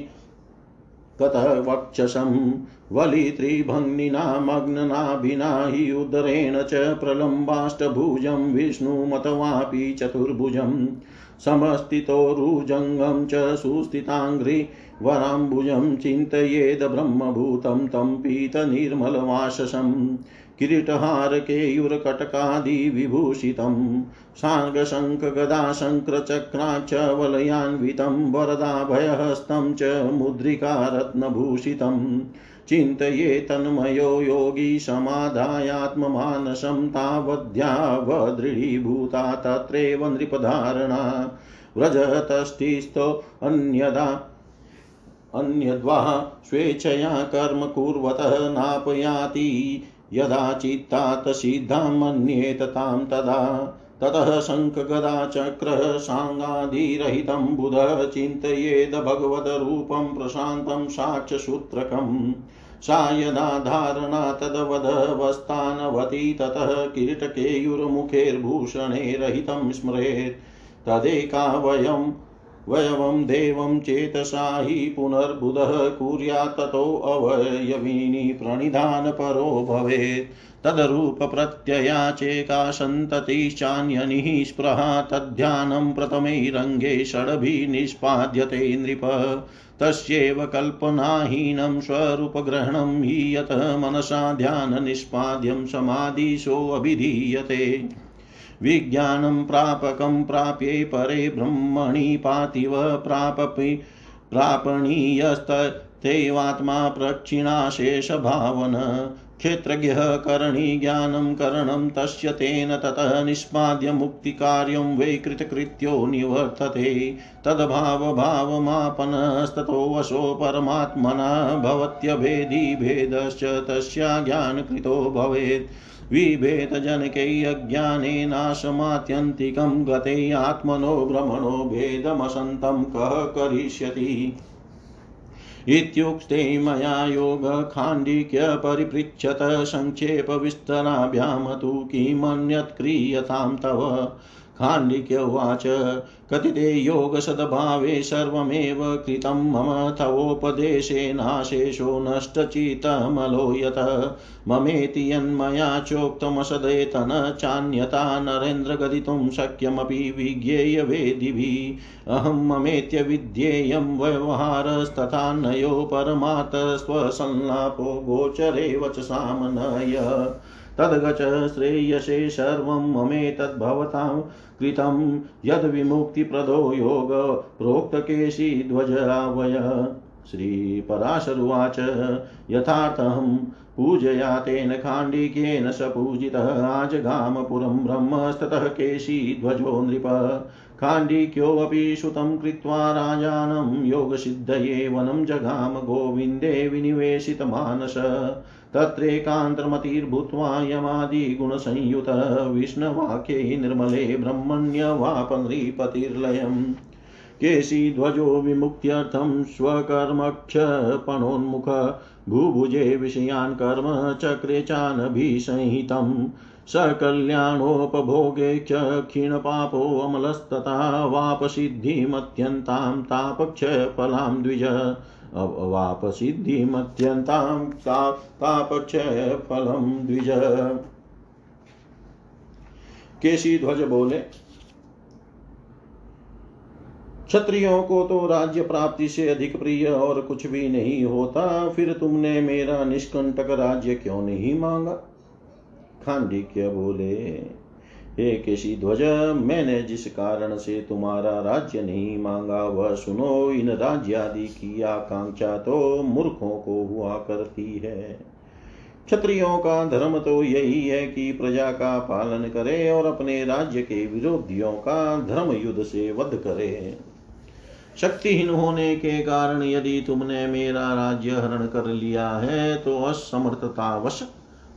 कतः वक्षसं वलित्रिभङ्गिनामग्ननाभिना हि उदरेण च प्रलम्बाष्टभुजं विष्णुमतवापि चतुर्भुजं समस्तितोरुजङ्गं च सुस्थिताङ्घ्रि वराम्बुजं चिन्तयेद ब्रह्मभूतं तं पीतनिर्मलवाशसं किरीटहार केयूरकटकादि विभूषितं सांगशङ्खगदाशङ्क्रचक्राच वलयान्वितं वरदाभयहस्तं च मुद्रिका रत्नभूषितं चिन्तये तन्मयो योगी समाधायात्ममानसं तावद्यावदृढीभूता तत्रैव नृपधारणा व्रजतष्टिस्थो अन्यदा अन्यद्वा स्वेच्छया कर्म कुर्वतः नापयाति यदा चित्तात् सिद्धां मन्येत तां तदा ततः शङ्खगदाचक्रः साङ्गादिरहितं बुधः चिन्तयेद भगवद्रूपं प्रशान्तं साक्षसूत्रकं सा यदा धारणा तदवदवस्थानवती ततः किरीटकेयूरमुखेर्भूषणे रहितं स्मरेत् तदेकावयम् वयवं देवं चेतसा हि पुनर्बुधः कुर्यात् ततो अवयविनी प्रणिधानपरो भवेत् तद्रूप प्रत्ययाचेका सन्ततिश्चान्यनिः स्पृहा तद्ध्यानं प्रथमे रङ्गे षड्भिः निष्पाद्यते नृप तस्यैव कल्पनाहीनं स्वरूपग्रहणं हि यत् मनसा ध्याननिष्पाद्यं समाधिसोऽभिधीयते विज्ञानं प्रापकं प्राप्ये परे ब्रह्मणि पातिव प्रापणीयस्तेवात्मा प्रक्षिणाशेषभावन क्षेत्रज्ञः करणी ज्ञानं करणं तस्य तेन ततः निष्पाद्य मुक्तिकार्यं वै कृतकृत्यो निवर्तते तद्भावभावमापनस्ततो वशो परमात्मना भवत्यभेदी भेदश्च तस्य ज्ञानकृतो भवेत् विभेदजनकै अज्ञाने नाशमात्यन्तिकं गते आत्मनो भ्रमणो भेदमसन्तं कः करिष्यति इत्युक्ते मया योगखाण्डिक्य परिपृच्छत संक्षेपविस्तराभ्यां तु किमन्यत् क्रियतां तव खाण्डिक्य उवाच कथिते योगसद्भावे सर्वमेव कृतं मम तवोपदेशे नाशेषो नष्टचितमलोयत ममेति यन्मया चोक्तमसदेतन चान्यता नरेन्द्र गदितुं शक्यमपि विज्ञेय वेदिभिः अहं ममेत्य विध्येयं व्यवहारस्तथा नयो परमात्मस्वसंलापो गोचरे वचसामनय तद्गच श्रेयसे सर्वं ममेतद्भवतां कृतं यद्विमुक्तिप्रदो योग प्रोक्तकेशीध्वजरावय श्रीपराशरुवाच यथार्थं पूजया तेन खाण्डिकेन स पूजितः आजगामपुरं ब्रह्मस्ततः केशीध्वजो नृपः खाण्डिक्योऽपि सुतं कृत्वा राजानं योगसिद्धये वनं जगाम गोविन्दे विनिवेशितमानस तत्रैकान्तमतिर्भूत्वा यमादिगुणसंयुत विष्णुवाक्ये निर्मले ब्रह्मण्यवापनृपतिर्लयम् केशीध्वजो विमुक्त्यर्थं स्वकर्मक्षपणोन्मुख भूभुजे विषयान् कर्म चक्रे चानभिसंहितं सकल्याणोपभोगे च क्षीणपापोऽमलस्तथा वापसिद्धिमत्यन्तां तापक्षयफलां द्विज अवापसिद्धिमत्यन्तां तापक्षयफलं द्विज। केशीध्वज बोले, क्षत्रियों को तो राज्य प्राप्ति से अधिक प्रिय और कुछ भी नहीं होता, फिर तुमने मेरा निष्कंटक राज्य क्यों नहीं मांगा? खांडिक्य बोले, हे केशीध्वज, मैंने जिस कारण से तुम्हारा राज्य नहीं मांगा वह सुनो। इन राज्यादि की आकांक्षा तो मूर्खों को हुआ करती है। क्षत्रियों का धर्म तो यही है कि प्रजा का पालन करे और अपने राज्य के विरोधियों का धर्म युद्ध से वध करे। शक्तिहीन होने के कारण यदि तुमने मेरा राज्य हरण कर लिया है तो असमर्थतावश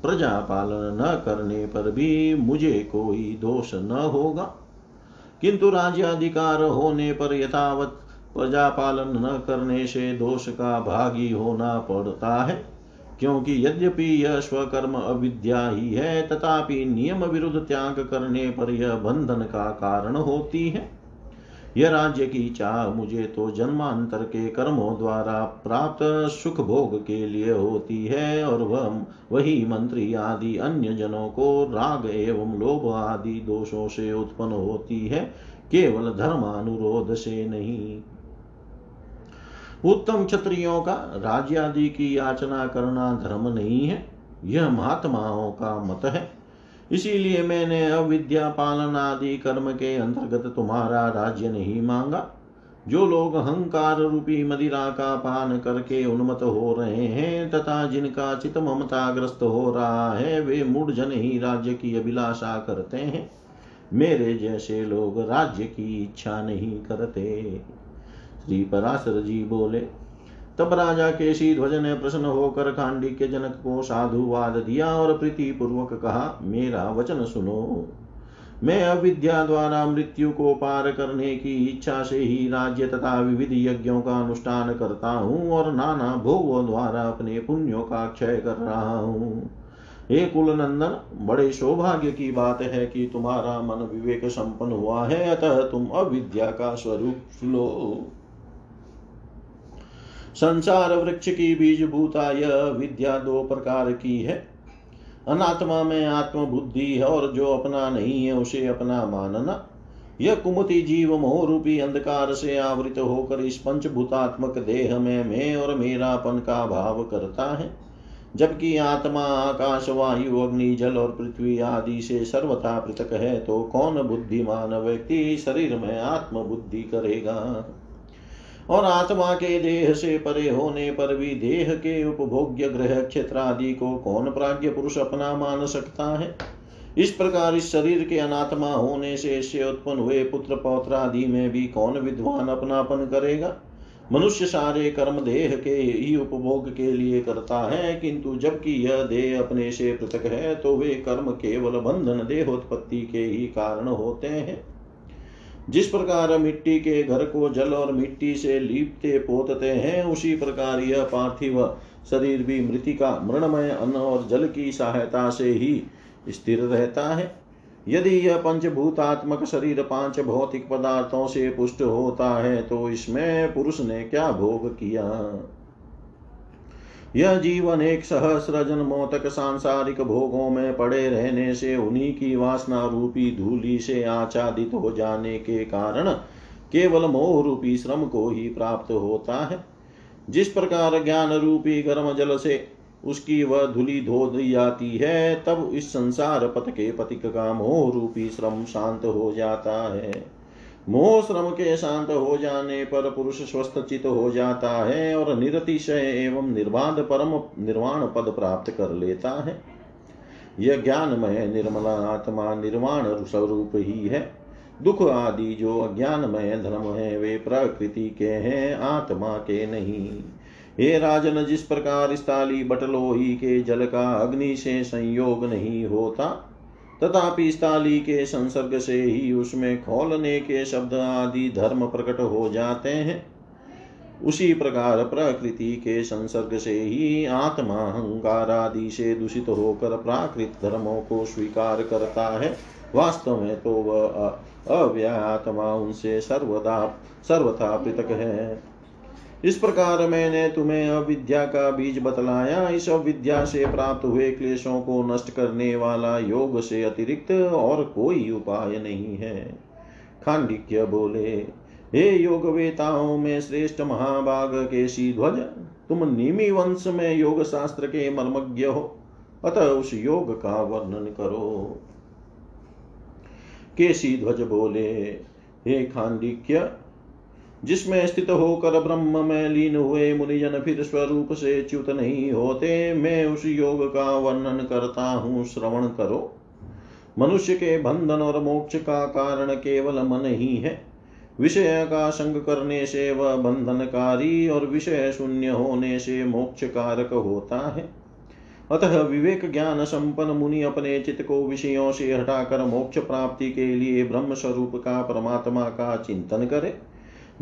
प्रजा पालन न करने पर भी मुझे कोई दोष न होगा, किंतु राज्याधिकार होने पर यथावत प्रजा पालन न करने से दोष का भागी होना पड़ता है। क्योंकि यद्यपि यह स्वकर्म अविद्या ही है तथापि नियम विरुद्ध त्याग करने पर यह बंधन का कारण होती है। यह राज्य की चाह मुझे तो जन्मांतर के कर्मों द्वारा प्राप्त सुख भोग के लिए होती है और वही मंत्री आदि अन्य जनों को राग एवं लोभ आदि दोषों से उत्पन्न होती है, केवल धर्मानुरोध से नहीं। उत्तम क्षत्रियों का राज्यादि की याचना करना धर्म नहीं है, यह महात्माओं का मत है। इसीलिए मैंने अविद्या पालन आदि कर्म के अंतर्गत तुम्हारा राज्य नहीं मांगा। जो लोग अहंकार रूपी मदिरा का पान करके उन्मत्त हो रहे हैं तथा जिनका चित्त ममताग्रस्त हो रहा है वे मूढ़जन ही राज्य की अभिलाषा करते हैं। मेरे जैसे लोग राज्य की इच्छा नहीं करते। श्री पराशर जी बोले, तब राजा केशीध्वज ने प्रसन्न होकर खांडिक्य जनक को साधुवाद दिया और प्रीति पूर्वक कहा, मेरा वचन सुनो। मैं अविद्या द्वारा मृत्यु को पार करने की इच्छा से ही राज्य तथा विविध यज्ञों का अनुष्ठान करता हूँ और नाना भोगों द्वारा अपने पुण्यों का क्षय कर रहा हूँ। हे कुलनंदन, बड़े सौभाग्य की बात है कि तुम्हारा मन विवेक संपन्न हुआ है, अतः तुम अविद्या का स्वरूप लो। संसार वृक्ष की बीजभूता यह विद्या दो प्रकार की है। अनात्मा में आत्मबुद्धि है और जो अपना नहीं है उसे अपना मानना। यह कुमति जीव मोह रूपी अंधकार से आवृत होकर इस पंचभूतात्मक देह में मैं और मेरापन का भाव करता है, जबकि आत्मा आकाश वायु अग्नि जल और पृथ्वी आदि से सर्वथा पृथक है। तो कौन बुद्धिमान व्यक्ति शरीर में आत्मबुद्धि करेगा? और आत्मा के देह से परे होने पर भी देह के उपभोग्य ग्रह क्षेत्र आदि को कौन प्राज्ञ पुरुष अपना मान सकता है? इस प्रकार इस शरीर के अनात्मा होने से उत्पन्न हुए पुत्र पौत्र आदि में भी कौन विद्वान अपनापन करेगा? मनुष्य सारे कर्म देह के ही उपभोग के लिए करता है, किंतु जबकि यह देह अपने से पृथक है तो वे कर्म केवल बंधन देहोत्पत्ति के ही कारण होते हैं। जिस प्रकार मिट्टी के घर को जल और मिट्टी से लीपते पोतते हैं उसी प्रकार यह पार्थिव शरीर भी मृतिका मृणमय अन्न और जल की सहायता से ही स्थिर रहता है। यदि यह पंचभूतात्मक शरीर पांच भौतिक पदार्थों से पुष्ट होता है तो इसमें पुरुष ने क्या भोग किया? यह जीवन एक सहस्र जन्मों तक सांसारिक भोगों में पड़े रहने से उन्हीं की वासना रूपी धूलि से आच्छादित हो जाने के कारण केवल मोह रूपी श्रम को ही प्राप्त होता है। जिस प्रकार ज्ञान रूपी गर्म जल से उसकी वह धूलि धो दी जाती है तब इस संसार पथ के पथिक का मोह रूपी श्रम शांत हो जाता है। मोह श्रम के शांत हो जाने पर पुरुष स्वस्थ चित हो जाता है और निरतिशय एवं निर्बाध परम निर्वाण पद प्राप्त कर लेता है। यह ज्ञानमय निर्मला आत्मा निर्वाण स्वरूप ही है। दुख आदि जो अज्ञानमय धर्म है वे प्रकृति के हैं, आत्मा के नहीं। हे राजन, जिस प्रकार स्थाली बटलोही के जल का अग्नि से संयोग नहीं होता तथापि स्थाली के संसर्ग से ही उसमें खोलने के शब्द आदि धर्म प्रकट हो जाते हैं, उसी प्रकार प्रकृति के संसर्ग से ही आत्मा अहंकार आदि से दूषित होकर प्राकृत धर्मों को स्वीकार करता है। वास्तव में तो वह अव्यय आत्मा उनसे सर्वथा पृथक है। इस प्रकार मैंने तुम्हें अविद्या का बीज बतलाया। इस अविद्या से प्राप्त हुए क्लेशों को नष्ट करने वाला योग से अतिरिक्त और कोई उपाय नहीं है। खांडिक्य बोले, हे योग वेताओं में श्रेष्ठ महाभाग केशीध्वज, तुम निमि वंश में योग शास्त्र के मर्मज्ञ हो, अतः उस योग का वर्णन करो। केशीध्वज बोले, हे खांडिक्य, जिसमें स्थित होकर ब्रह्म में लीन हुए मुनिजन फिर स्वरूप से च्युत नहीं होते, मैं उस योग का वर्णन करता हूँ, श्रवण करो। मनुष्य के बंधन और मोक्ष का कारण केवल मन ही है। विषय का संग करने से वह बंधनकारी और विषय शून्य होने से मोक्ष कारक होता है। अतः विवेक ज्ञान संपन्न मुनि अपने चित्त को विषयों से हटाकर मोक्ष प्राप्ति के लिए ब्रह्म स्वरूप का परमात्मा का चिंतन करे।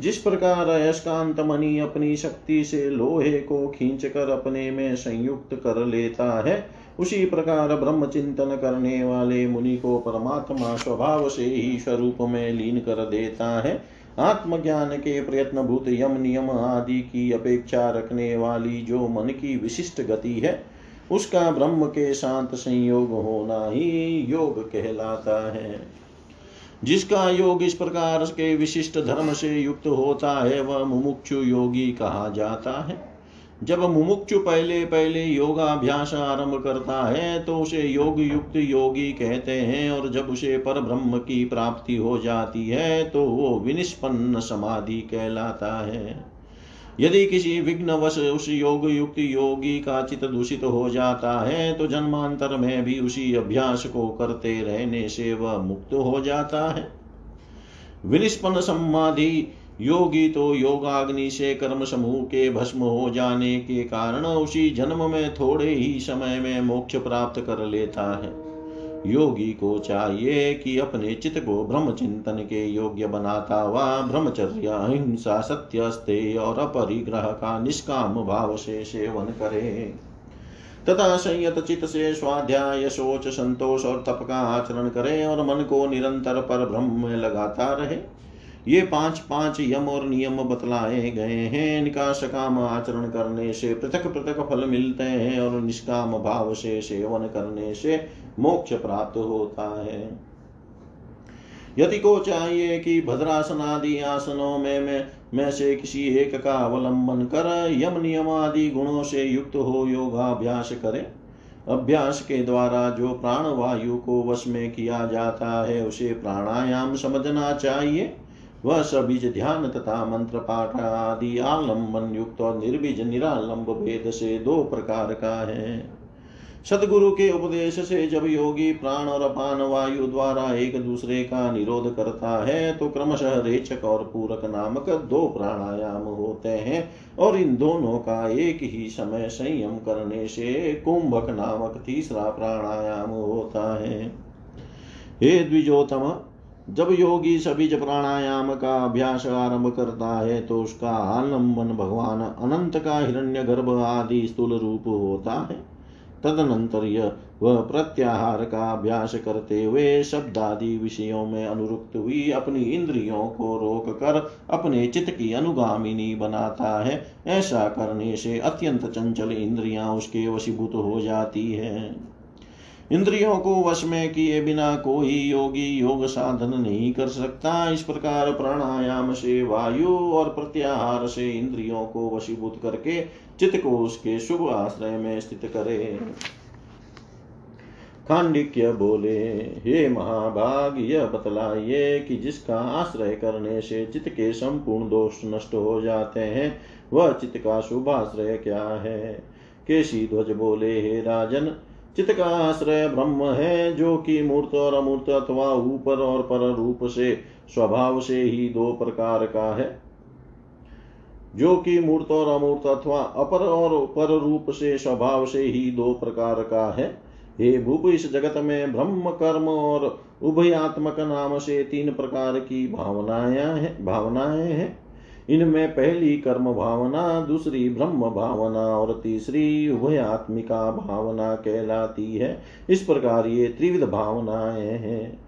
जिस प्रकार अयस्कांत मणि अपनी शक्ति से लोहे को खींचकर अपने में संयुक्त कर लेता है, उसी प्रकार ब्रह्म चिंतन करने वाले मुनि को परमात्मा स्वभाव से ही स्वरूप में लीन कर देता है। आत्मज्ञान के प्रयत्न भूत यम नियम आदि की अपेक्षा रखने वाली जो मन की विशिष्ट गति है, उसका ब्रह्म के साथ संयोग होना ही योग कहलाता है। जिसका योग इस प्रकार के विशिष्ट धर्म से युक्त होता है वह मुमुक्षु योगी कहा जाता है। जब मुमुक्षु पहले पहले योगाभ्यास आरंभ करता है तो उसे योग युक्त योगी कहते हैं, और जब उसे पर ब्रह्म की प्राप्ति हो जाती है तो वो विनिष्पन्न समाधि कहलाता है। यदि किसी विघ्नवश उस योग युक्त योगी का चित्त दूषित हो जाता है तो जन्मांतर में भी उसी अभ्यास को करते रहने से वह मुक्त हो जाता है। विनिष्पन्न समाधि योगी तो योगाग्नि से कर्म समूह के भस्म हो जाने के कारण उसी जन्म में थोड़े ही समय में मोक्ष प्राप्त कर लेता है। योगी को चाहिए कि अपने चित्त को ब्रह्म चिंतन के योग्य बनाता हुआ ब्रह्मचर्य, अहिंसा, सत्यस्तेय और अपरिग्रह का निष्काम भाव से सेवन करे तथा संयत चित्त से स्वाध्याय, सोच, संतोष और तप का आचरण करे और मन को निरंतर पर ब्रह्म में लगाता रहे। ये पांच पांच यम और नियम बतलाए गए हैं। इनका सकाम आचरण करने से पृथक पृथक फल मिलते हैं और निष्काम भाव से सेवन करने से मोक्ष प्राप्त होता है। यति को चाहिए कि भद्रासन आदि आसनों में से किसी एक का अवलंबन कर यम नियम आदि गुणों से युक्त हो योगाभ्यास करे। अभ्यास के द्वारा जो प्राणवायु को वश में किया जाता है उसे प्राणायाम समझना चाहिए। वह सबीज ध्यान तथा मंत्र पाठ आदि आलम्बन युक्त और निर्बीज निरालंब भेद से दो प्रकार का है। सदगुरु के उपदेश से जब योगी प्राण और अपान वायु द्वारा एक दूसरे का निरोध करता है तो क्रमशः रेचक और पूरक नामक दो प्राणायाम होते हैं, और इन दोनों का एक ही समय संयम करने से कुंभक नामक तीसरा प्राणायाम होता है। हे द्विजोत्तम, जब योगी सबीज प्राणायाम का अभ्यास आरंभ करता है तो उसका आलम्बन भगवान अनंत का हिरण्यगर्भ आदि स्थूल रूप होता है। तदनंतर यह वह प्रत्याहार का अभ्यास करते हुए शब्द आदि विषयों में अनुरुक्त हुई अपनी इंद्रियों को रोक कर अपने चित्त की अनुगामिनी बनाता है। ऐसा करने से अत्यंत चंचल इंद्रियां उसके वशीभूत हो जाती हैं। इंद्रियों को वश में किए बिना कोई योगी योग साधन नहीं कर सकता। इस प्रकार प्राणायाम से वायु और प्रत्याहार से इंद्रियों को वशीभूत करके चित्त को उसके शुभ आश्रय में स्थित करे। खांडिक्य बोले, हे महाभाग, यह बतलाइए कि जिसका आश्रय करने से चित्त के संपूर्ण दोष नष्ट हो जाते हैं वह चित्त का शुभ आश्रय क्या है। केशी ध्वज बोले, हे राजन, चित्त का आश्रय ब्रह्म है जो कि मूर्त और अमूर्त अथवा ऊपर और पर रूप से स्वभाव से ही दो प्रकार का है, जो कि मूर्त और अमूर्त अथवा अपर और पर रूप से स्वभाव से ही दो प्रकार का है। हे भूप, इस जगत में ब्रह्म, कर्म और उभयात्मक नाम से तीन प्रकार की भावनाएं हैं। इनमें पहली कर्म भावना, दूसरी ब्रह्म भावना और तीसरी उभयात्मिका भावना कहलाती है। इस प्रकार ये त्रिविध भावनाएं हैं।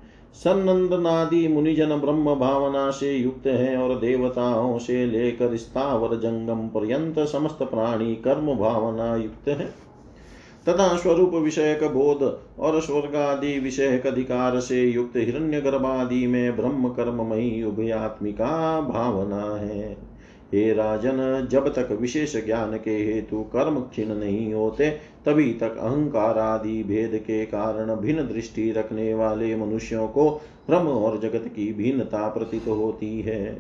सनंदनादि मुनिजन ब्रह्म भावना से युक्त हैं और देवताओं से लेकर स्थावर जंगम पर्यंत समस्त प्राणी कर्म भावना युक्त हैं तथा स्वरूप विषयक बोध और स्वर्गादि विषयक अधिकार से युक्त हिरण्यगर्भादि में ब्रह्म कर्ममयी उभयात्मिका भावना है। हे राजन, जब तक विशेष ज्ञान के हेतु कर्म क्षीण नहीं होते तभी तक अहंकार आदि भेद के कारण भिन्न दृष्टि रखने वाले मनुष्यों को ब्रह्म और जगत की भिन्नता प्रतीत होती है,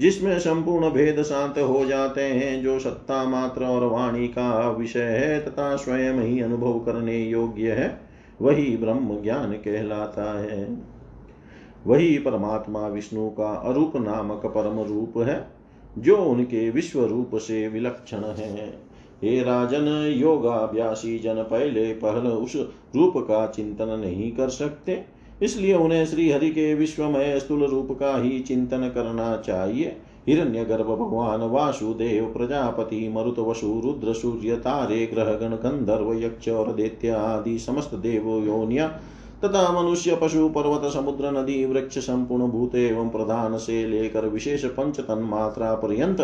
जिसमें संपूर्ण भेद शांत हो जाते हैं। जो सत्ता मात्र और वाणी का विषय है तथा स्वयं ही अनुभव करने योग्य है, वही ब्रह्म ज्ञान कहलाता है। वही परमात्मा विष्णु का अरूप नामक परम रूप है जो उनके विश्व रूप से विलक्षण है। हे राजन, योगाभ्यासी जन पहले पहल उस रूप का चिंतन नहीं कर सकते, इसलिए उन्हें श्री हरि के विश्वमय स्थूल रूप का ही चिंतन करना चाहिए। हिरण्यगर्भ भगवान वासुदेव, प्रजापति, मरुत, वसु, रुद्र, सूर्य, तारे, ग्रह, गण, गंधर्व, यक्ष और दैत्य आदि समस्त देव योनिया तथा मनुष्य, पशु, पर्वत, समुद्र, नदी, वृक्ष, संपूर्ण भूत एवं प्रधान से लेकर विशेष पंच तन्मात्रा पर्यंत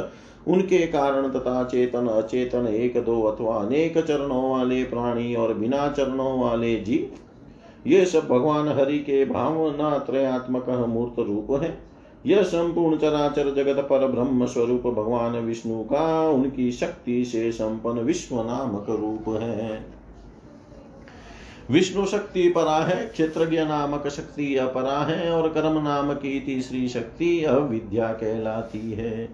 उनके कारण तथा चेतन, अचेतन, एक, दो अथवा अनेक चरणों वाले प्राणी और बिना चरणों वाले जीव, ये सब भगवान हरि के भावना त्रयात्मक मूर्त रूप है। यह संपूर्ण चराचर जगत पर ब्रह्म स्वरूप भगवान विष्णु का उनकी शक्ति से संपन्न विश्व नामक रूप है। विष्णु शक्ति परा है, क्षेत्रज्ञ नामक शक्ति अपरा है और कर्म नाम की तीसरी शक्ति अविद्या कहलाती है।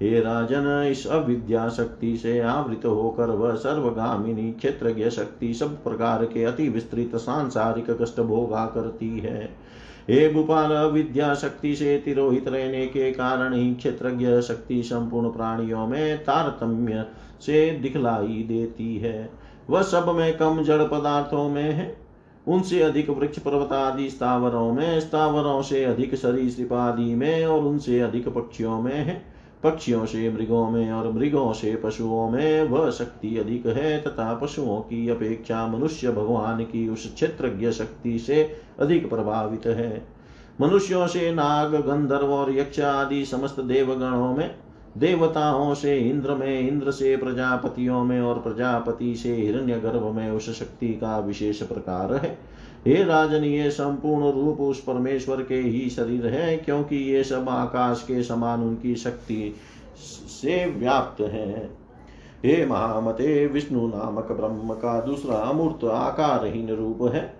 हे राजन, इस अविद्या शक्ति से आवृत होकर वह सर्वगामिनी क्षेत्रज्ञ शक्ति सब प्रकार के अति विस्तृत सांसारिक कष्ट भोगा करती है। हे भूपाल, अविद्या शक्ति से तिरोहित रहने के कारण ही क्षेत्रज्ञ शक्ति संपूर्ण प्राणियों में तारतम्य से दिखलाई देती है। वह सब में कम जड़ पदार्थों में है, उनसे अधिक वृक्ष, पर्वत आदि स्थावरों में, स्थावरों से अधिक सरीसृप आदि में और उनसे अधिक पक्षियों में है, पक्षियों से मृगों में और मृगों से पशुओं में वह शक्ति अधिक है तथा पशुओं की अपेक्षा मनुष्य भगवान की उस क्षेत्रज्ञ शक्ति से अधिक प्रभावित है। मनुष्यों से नाग, गंधर्व और यक्ष आदि समस्त देवगणों में, देवताओं से इंद्र में, इंद्र से प्रजापतियों में और प्रजापति से हिरण्यगर्भ में उस शक्ति का विशेष प्रकार है। हे राजन, ये संपूर्ण रूप उस परमेश्वर के ही शरीर है, क्योंकि ये सब आकाश के समान उनकी शक्ति से व्याप्त है। हे महामते, विष्णु नामक ब्रह्म का दूसरा अमूर्त आकारहीन रूप है,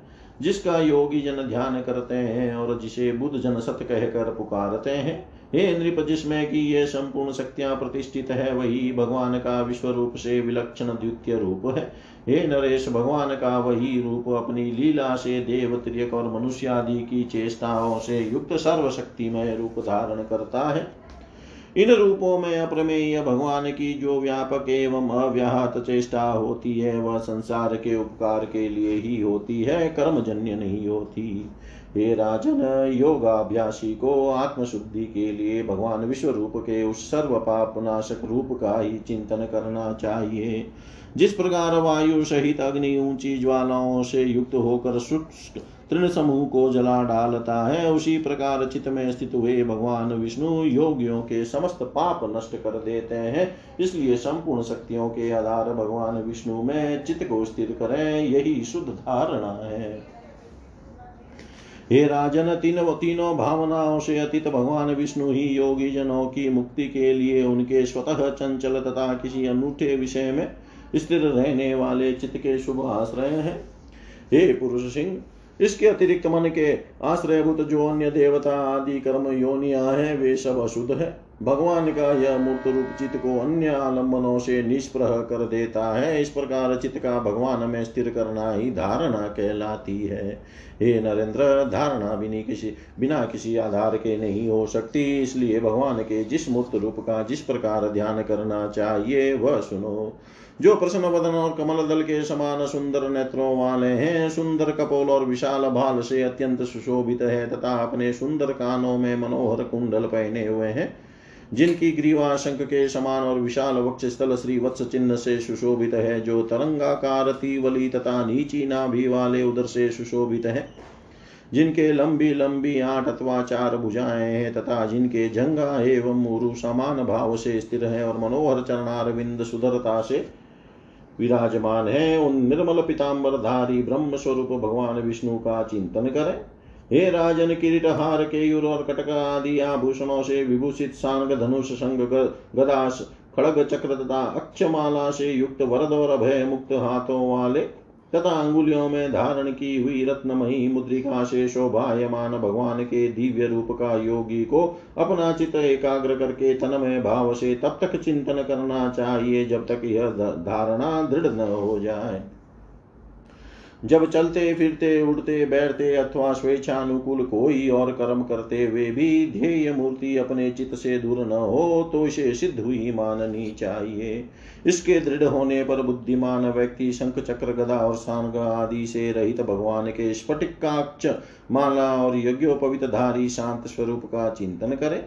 जिसका योगी जन ध्यान करते हैं और जिसे बुद्ध जन सत कहकर पुकारते हैं। हे नृप, जिसमें कि ये संपूर्ण शक्तियां प्रतिष्ठित है, वही भगवान का विश्व रूप से विलक्षण द्वितीय रूप है। हे नरेश, भगवान का वही रूप अपनी लीला से देव, त्रियक और मनुष्य आदि की चेष्टाओं से युक्त सर्वशक्तिमय रूप धारण करता है। इन रूपों में अप्रमेय भगवान की जो व्यापक एवं अव्याहत चेष्टा होती है, वह संसार के उपकार के लिए ही होती है, कर्मजन्य नहीं होती। हे राजन, योगाभ्यासी को आत्मशुद्धि के लिए भगवान विश्व रूप के उस सर्व पापनाशक रूप का ही चिंतन करना चाहिए। जिस प्रकार वायु सहित अग्नि ऊंची ज्वालाओं से युक्त होकर शुष्क तृण समूह को जला डालता है, उसी प्रकार चित्त में स्थित हुए भगवान विष्णु योगियों के समस्त पाप नष्ट कर देते हैं। इसलिए संपूर्ण शक्तियों के आधार भगवान विष्णु में चित्त को स्थिर करें, यही शुद्ध धारणा है। हे राजन, तीनों भावनाओं से अतीत भगवान विष्णु ही योगी जनों की मुक्ति के लिए उनके स्वतः चंचल तथा किसी अनूठे विषय में स्थिर रहने वाले चित्त के शुभ आश्रय हैं। हे पुरुष सिंह, इसके अतिरिक्त मन के आश्रयभूत जो अन्य देवता आदि कर्म योनिया है, वे सब अशुद्ध है। भगवान का यह मूर्त रूप चित्त को अन्य आलम्बनों से निष्प्रह कर देता है। इस प्रकार चित्त का भगवान में स्थिर करना ही धारणा कहलाती है। हे नरेंद्र, धारणा बिना किसी आधार के नहीं हो सकती। इसलिए भगवान के जिस मूर्त रूप का जिस प्रकार ध्यान करना चाहिए वह सुनो। जो प्रसन्न बदन और कमल दल के समान सुंदर नेत्रों वाले हैं, सुंदर कपोल और विशाल भाल से अत्यंत सुशोभित है तथा अपने सुंदर कानों में मनोहर कुंडल पहने हुए हैं, जिनकी ग्रीवा शंख के समान और विशाल वक्ष स्थल श्री वत्स चिन्ह से सुशोभित है, जो तरंगाकार तीवली तथा नीची नाभि वाले उदर से सुशोभित है, जिनके लंबी लंबी 8 अथवा 4 भुजाएं हैं तथा जिनके जंगा एवं मुरु समान भाव से स्थिर है और मनोहर चरणारविंद सुधरता से विराजमान है, उन निर्मल पीताम्बरधारी ब्रह्म स्वरूप भगवान विष्णु का चिंतन करें। हे राजन, किरीट हार केयूर और कटक आदि आभूषणों से विभूषित सांग धनुष संग गदा खड़ग चक्र तथा अक्षमाला से युक्त वरद और अभय मुक्त हाथों वाले तथा अंगुलियों में धारण की हुई रत्नमयी मुद्रिका से शोभायमान भगवान के दिव्य रूप का योगी को अपना चित्त एकाग्र करके तन्मय भाव से तब तक चिंतन करना चाहिए जब तक यह धारणा दृढ़ न हो जाए। जब चलते फिरते उड़ते बैठते अथवा स्वेच्छानुकूल कोई और कर्म करते हुए भी ध्येय मूर्ति अपने चित्त से दूर न हो तो इसे सिद्ध हुई माननी चाहिए। इसके दृढ़ होने पर बुद्धिमान व्यक्ति शंख चक्र गदा और सांग आदि से रहित भगवान के स्फटिकाक्ष माला और यज्ञोपवीतधारी शांत स्वरूप का चिंतन करे।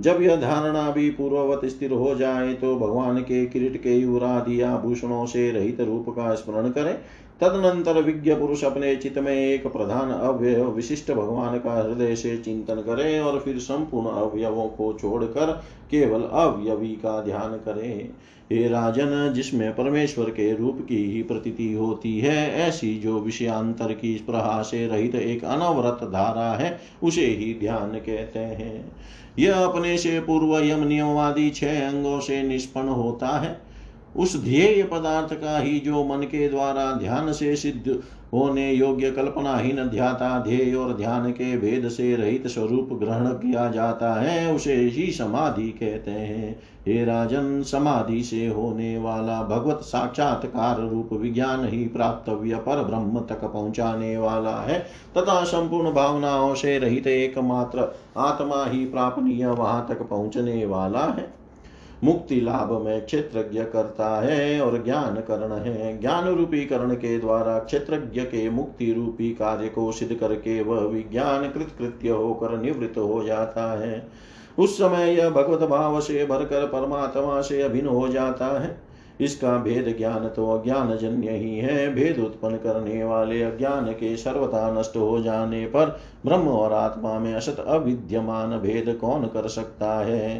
जब यह धारणा भी पूर्ववत स्थिर हो जाए तो भगवान के किरीट केयूर आदि आभूषणों से रहित रूप का स्मरण करें। तदनंतर विज्ञ पुरुष अपने चित्त में एक प्रधान अवयव विशिष्ट भगवान का हृदय से चिंतन करें और फिर संपूर्ण अवयवों को छोड़कर केवल अवयवी का ध्यान करें। हे राजन, जिसमें परमेश्वर के रूप की ही प्रतीति होती है, ऐसी जो विषयांतर की स्पृहा से रहित एक अनवरत धारा है उसे ही ध्यान कहते हैं। यह अपने से पूर्व यम नियमादि 6 अंगों से निष्पन्न होता है। उस ध्येय पदार्थ का ही जो मन के द्वारा ध्यान से सिद्ध होने योग्य कल्पनाहीन ध्याता ध्येय और ध्यान के भेद से रहित स्वरूप ग्रहण किया जाता है उसे ही समाधि कहते हैं। हे राजन, समाधि से होने वाला भगवत साक्षात्कार रूप विज्ञान ही प्राप्तव्य पर ब्रह्म तक पहुंचाने वाला है तथा संपूर्ण भावनाओं से रहित एकमात्र आत्मा ही प्रापणीय वहां तक पहुंचने वाला है। मुक्ति लाभ में क्षेत्रज्ञ करता है और ज्ञान करण है। ज्ञान रूपी करण के द्वारा क्षेत्रज्ञ के मुक्ति रूपी कार्य को सिद्ध करके वह विज्ञान कृतकृत्य होकर निवृत्त हो जाता है। उस समय यह भगवत भाव से भरकर परमात्मा से अभिन्न हो जाता है। इसका भेद ज्ञान तो अज्ञान जन्य ही है। भेद उत्पन्न करने वाले अज्ञान के सर्वथा नष्ट हो जाने पर ब्रह्म और आत्मा में असत अविद्यमान भेद कौन कर सकता है।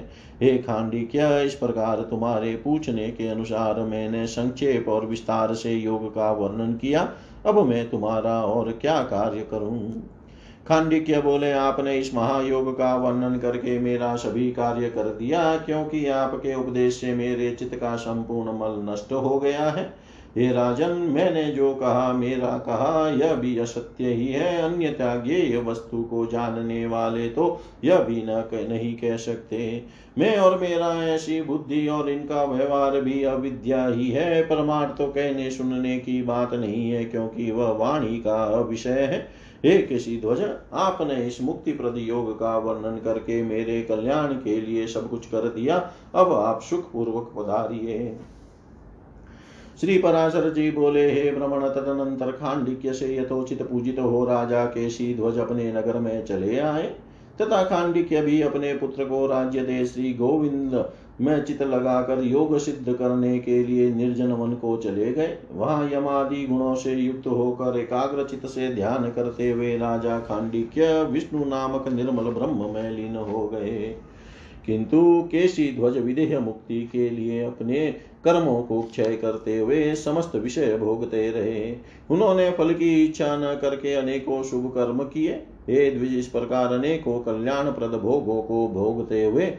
हे खांडिक्य, इस प्रकार तुम्हारे पूछने के अनुसार मैंने संक्षेप और विस्तार से योग का वर्णन किया। अब मैं तुम्हारा और क्या कार्य करूं। खांडिक्य बोले, आपने इस महायोग का वर्णन करके मेरा सभी कार्य कर दिया, क्योंकि आपके उपदेश से मेरे चित्त का संपूर्ण मल नष्ट हो गया है। हे राजन, मैंने जो कहा मेरा कहा यह भी असत्य ही है, अन्यथा ज्ञेय वस्तु को जानने वाले तो यह भी नहीं कह सकते। मैं और मेरा ऐसी बुद्धि और इनका व्यवहार भी अविद्या ही है। परमार्थ तो कहने सुनने की बात नहीं है, क्योंकि वह वाणी का विषय है। हे किसी ध्वज, आपने इस मुक्ति प्रद योग का वर्णन करके मेरे कल्याण के लिए सब कुछ कर दिया। अब आप सुख पूर्वक पधारिए। श्री पराशर जी बोले, हे ब्राह्मण, तदनंतर खांडिक्य से यथोचित पूजित हो राजा केशी ध्वज अपने नगर में चले आए तथा खांडिक्य भी अपने पुत्र को राज्य दे श्री गोविंद में चित लगाकर योग सिद्ध करने के लिए निर्जन वन को चले गए। वहां यमादि गुणों से युक्त होकर एकाग्र चित से ध्यान करते हुए राजा खांडिक्य विष्णु नामक निर्मल ब्रह्म में लीन हो गए। किंतु केशी ध्वज विदेह मुक्ति के लिए अपने कर्मों को क्षय करते हुए समस्त विषय भोगते रहे। उन्होंने फल की इच्छा न करके अनेकों शुभ कर्म किए। हे द्विज, इस प्रकार अनेकों कल्याण प्रद भोगों को भोगते हुए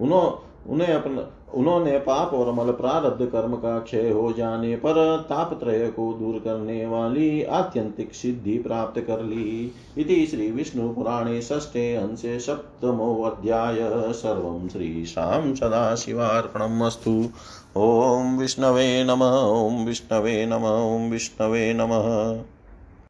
उन्होंने उन्होंने पाप और मल प्रारब्ध कर्म का क्षय हो जाने पर तापत्रय को दूर करने वाली आत्यंतिक सिद्धि प्राप्त कर ली। इति श्री विष्णु पुराणे षष्ठे अंशे सप्तमो अध्याय। सर्वं श्री शाम सदाशिवार्पणमस्तु। ओम विष्णवे नमः। ओम विष्णवे नमः। ओम विष्णवे नमः।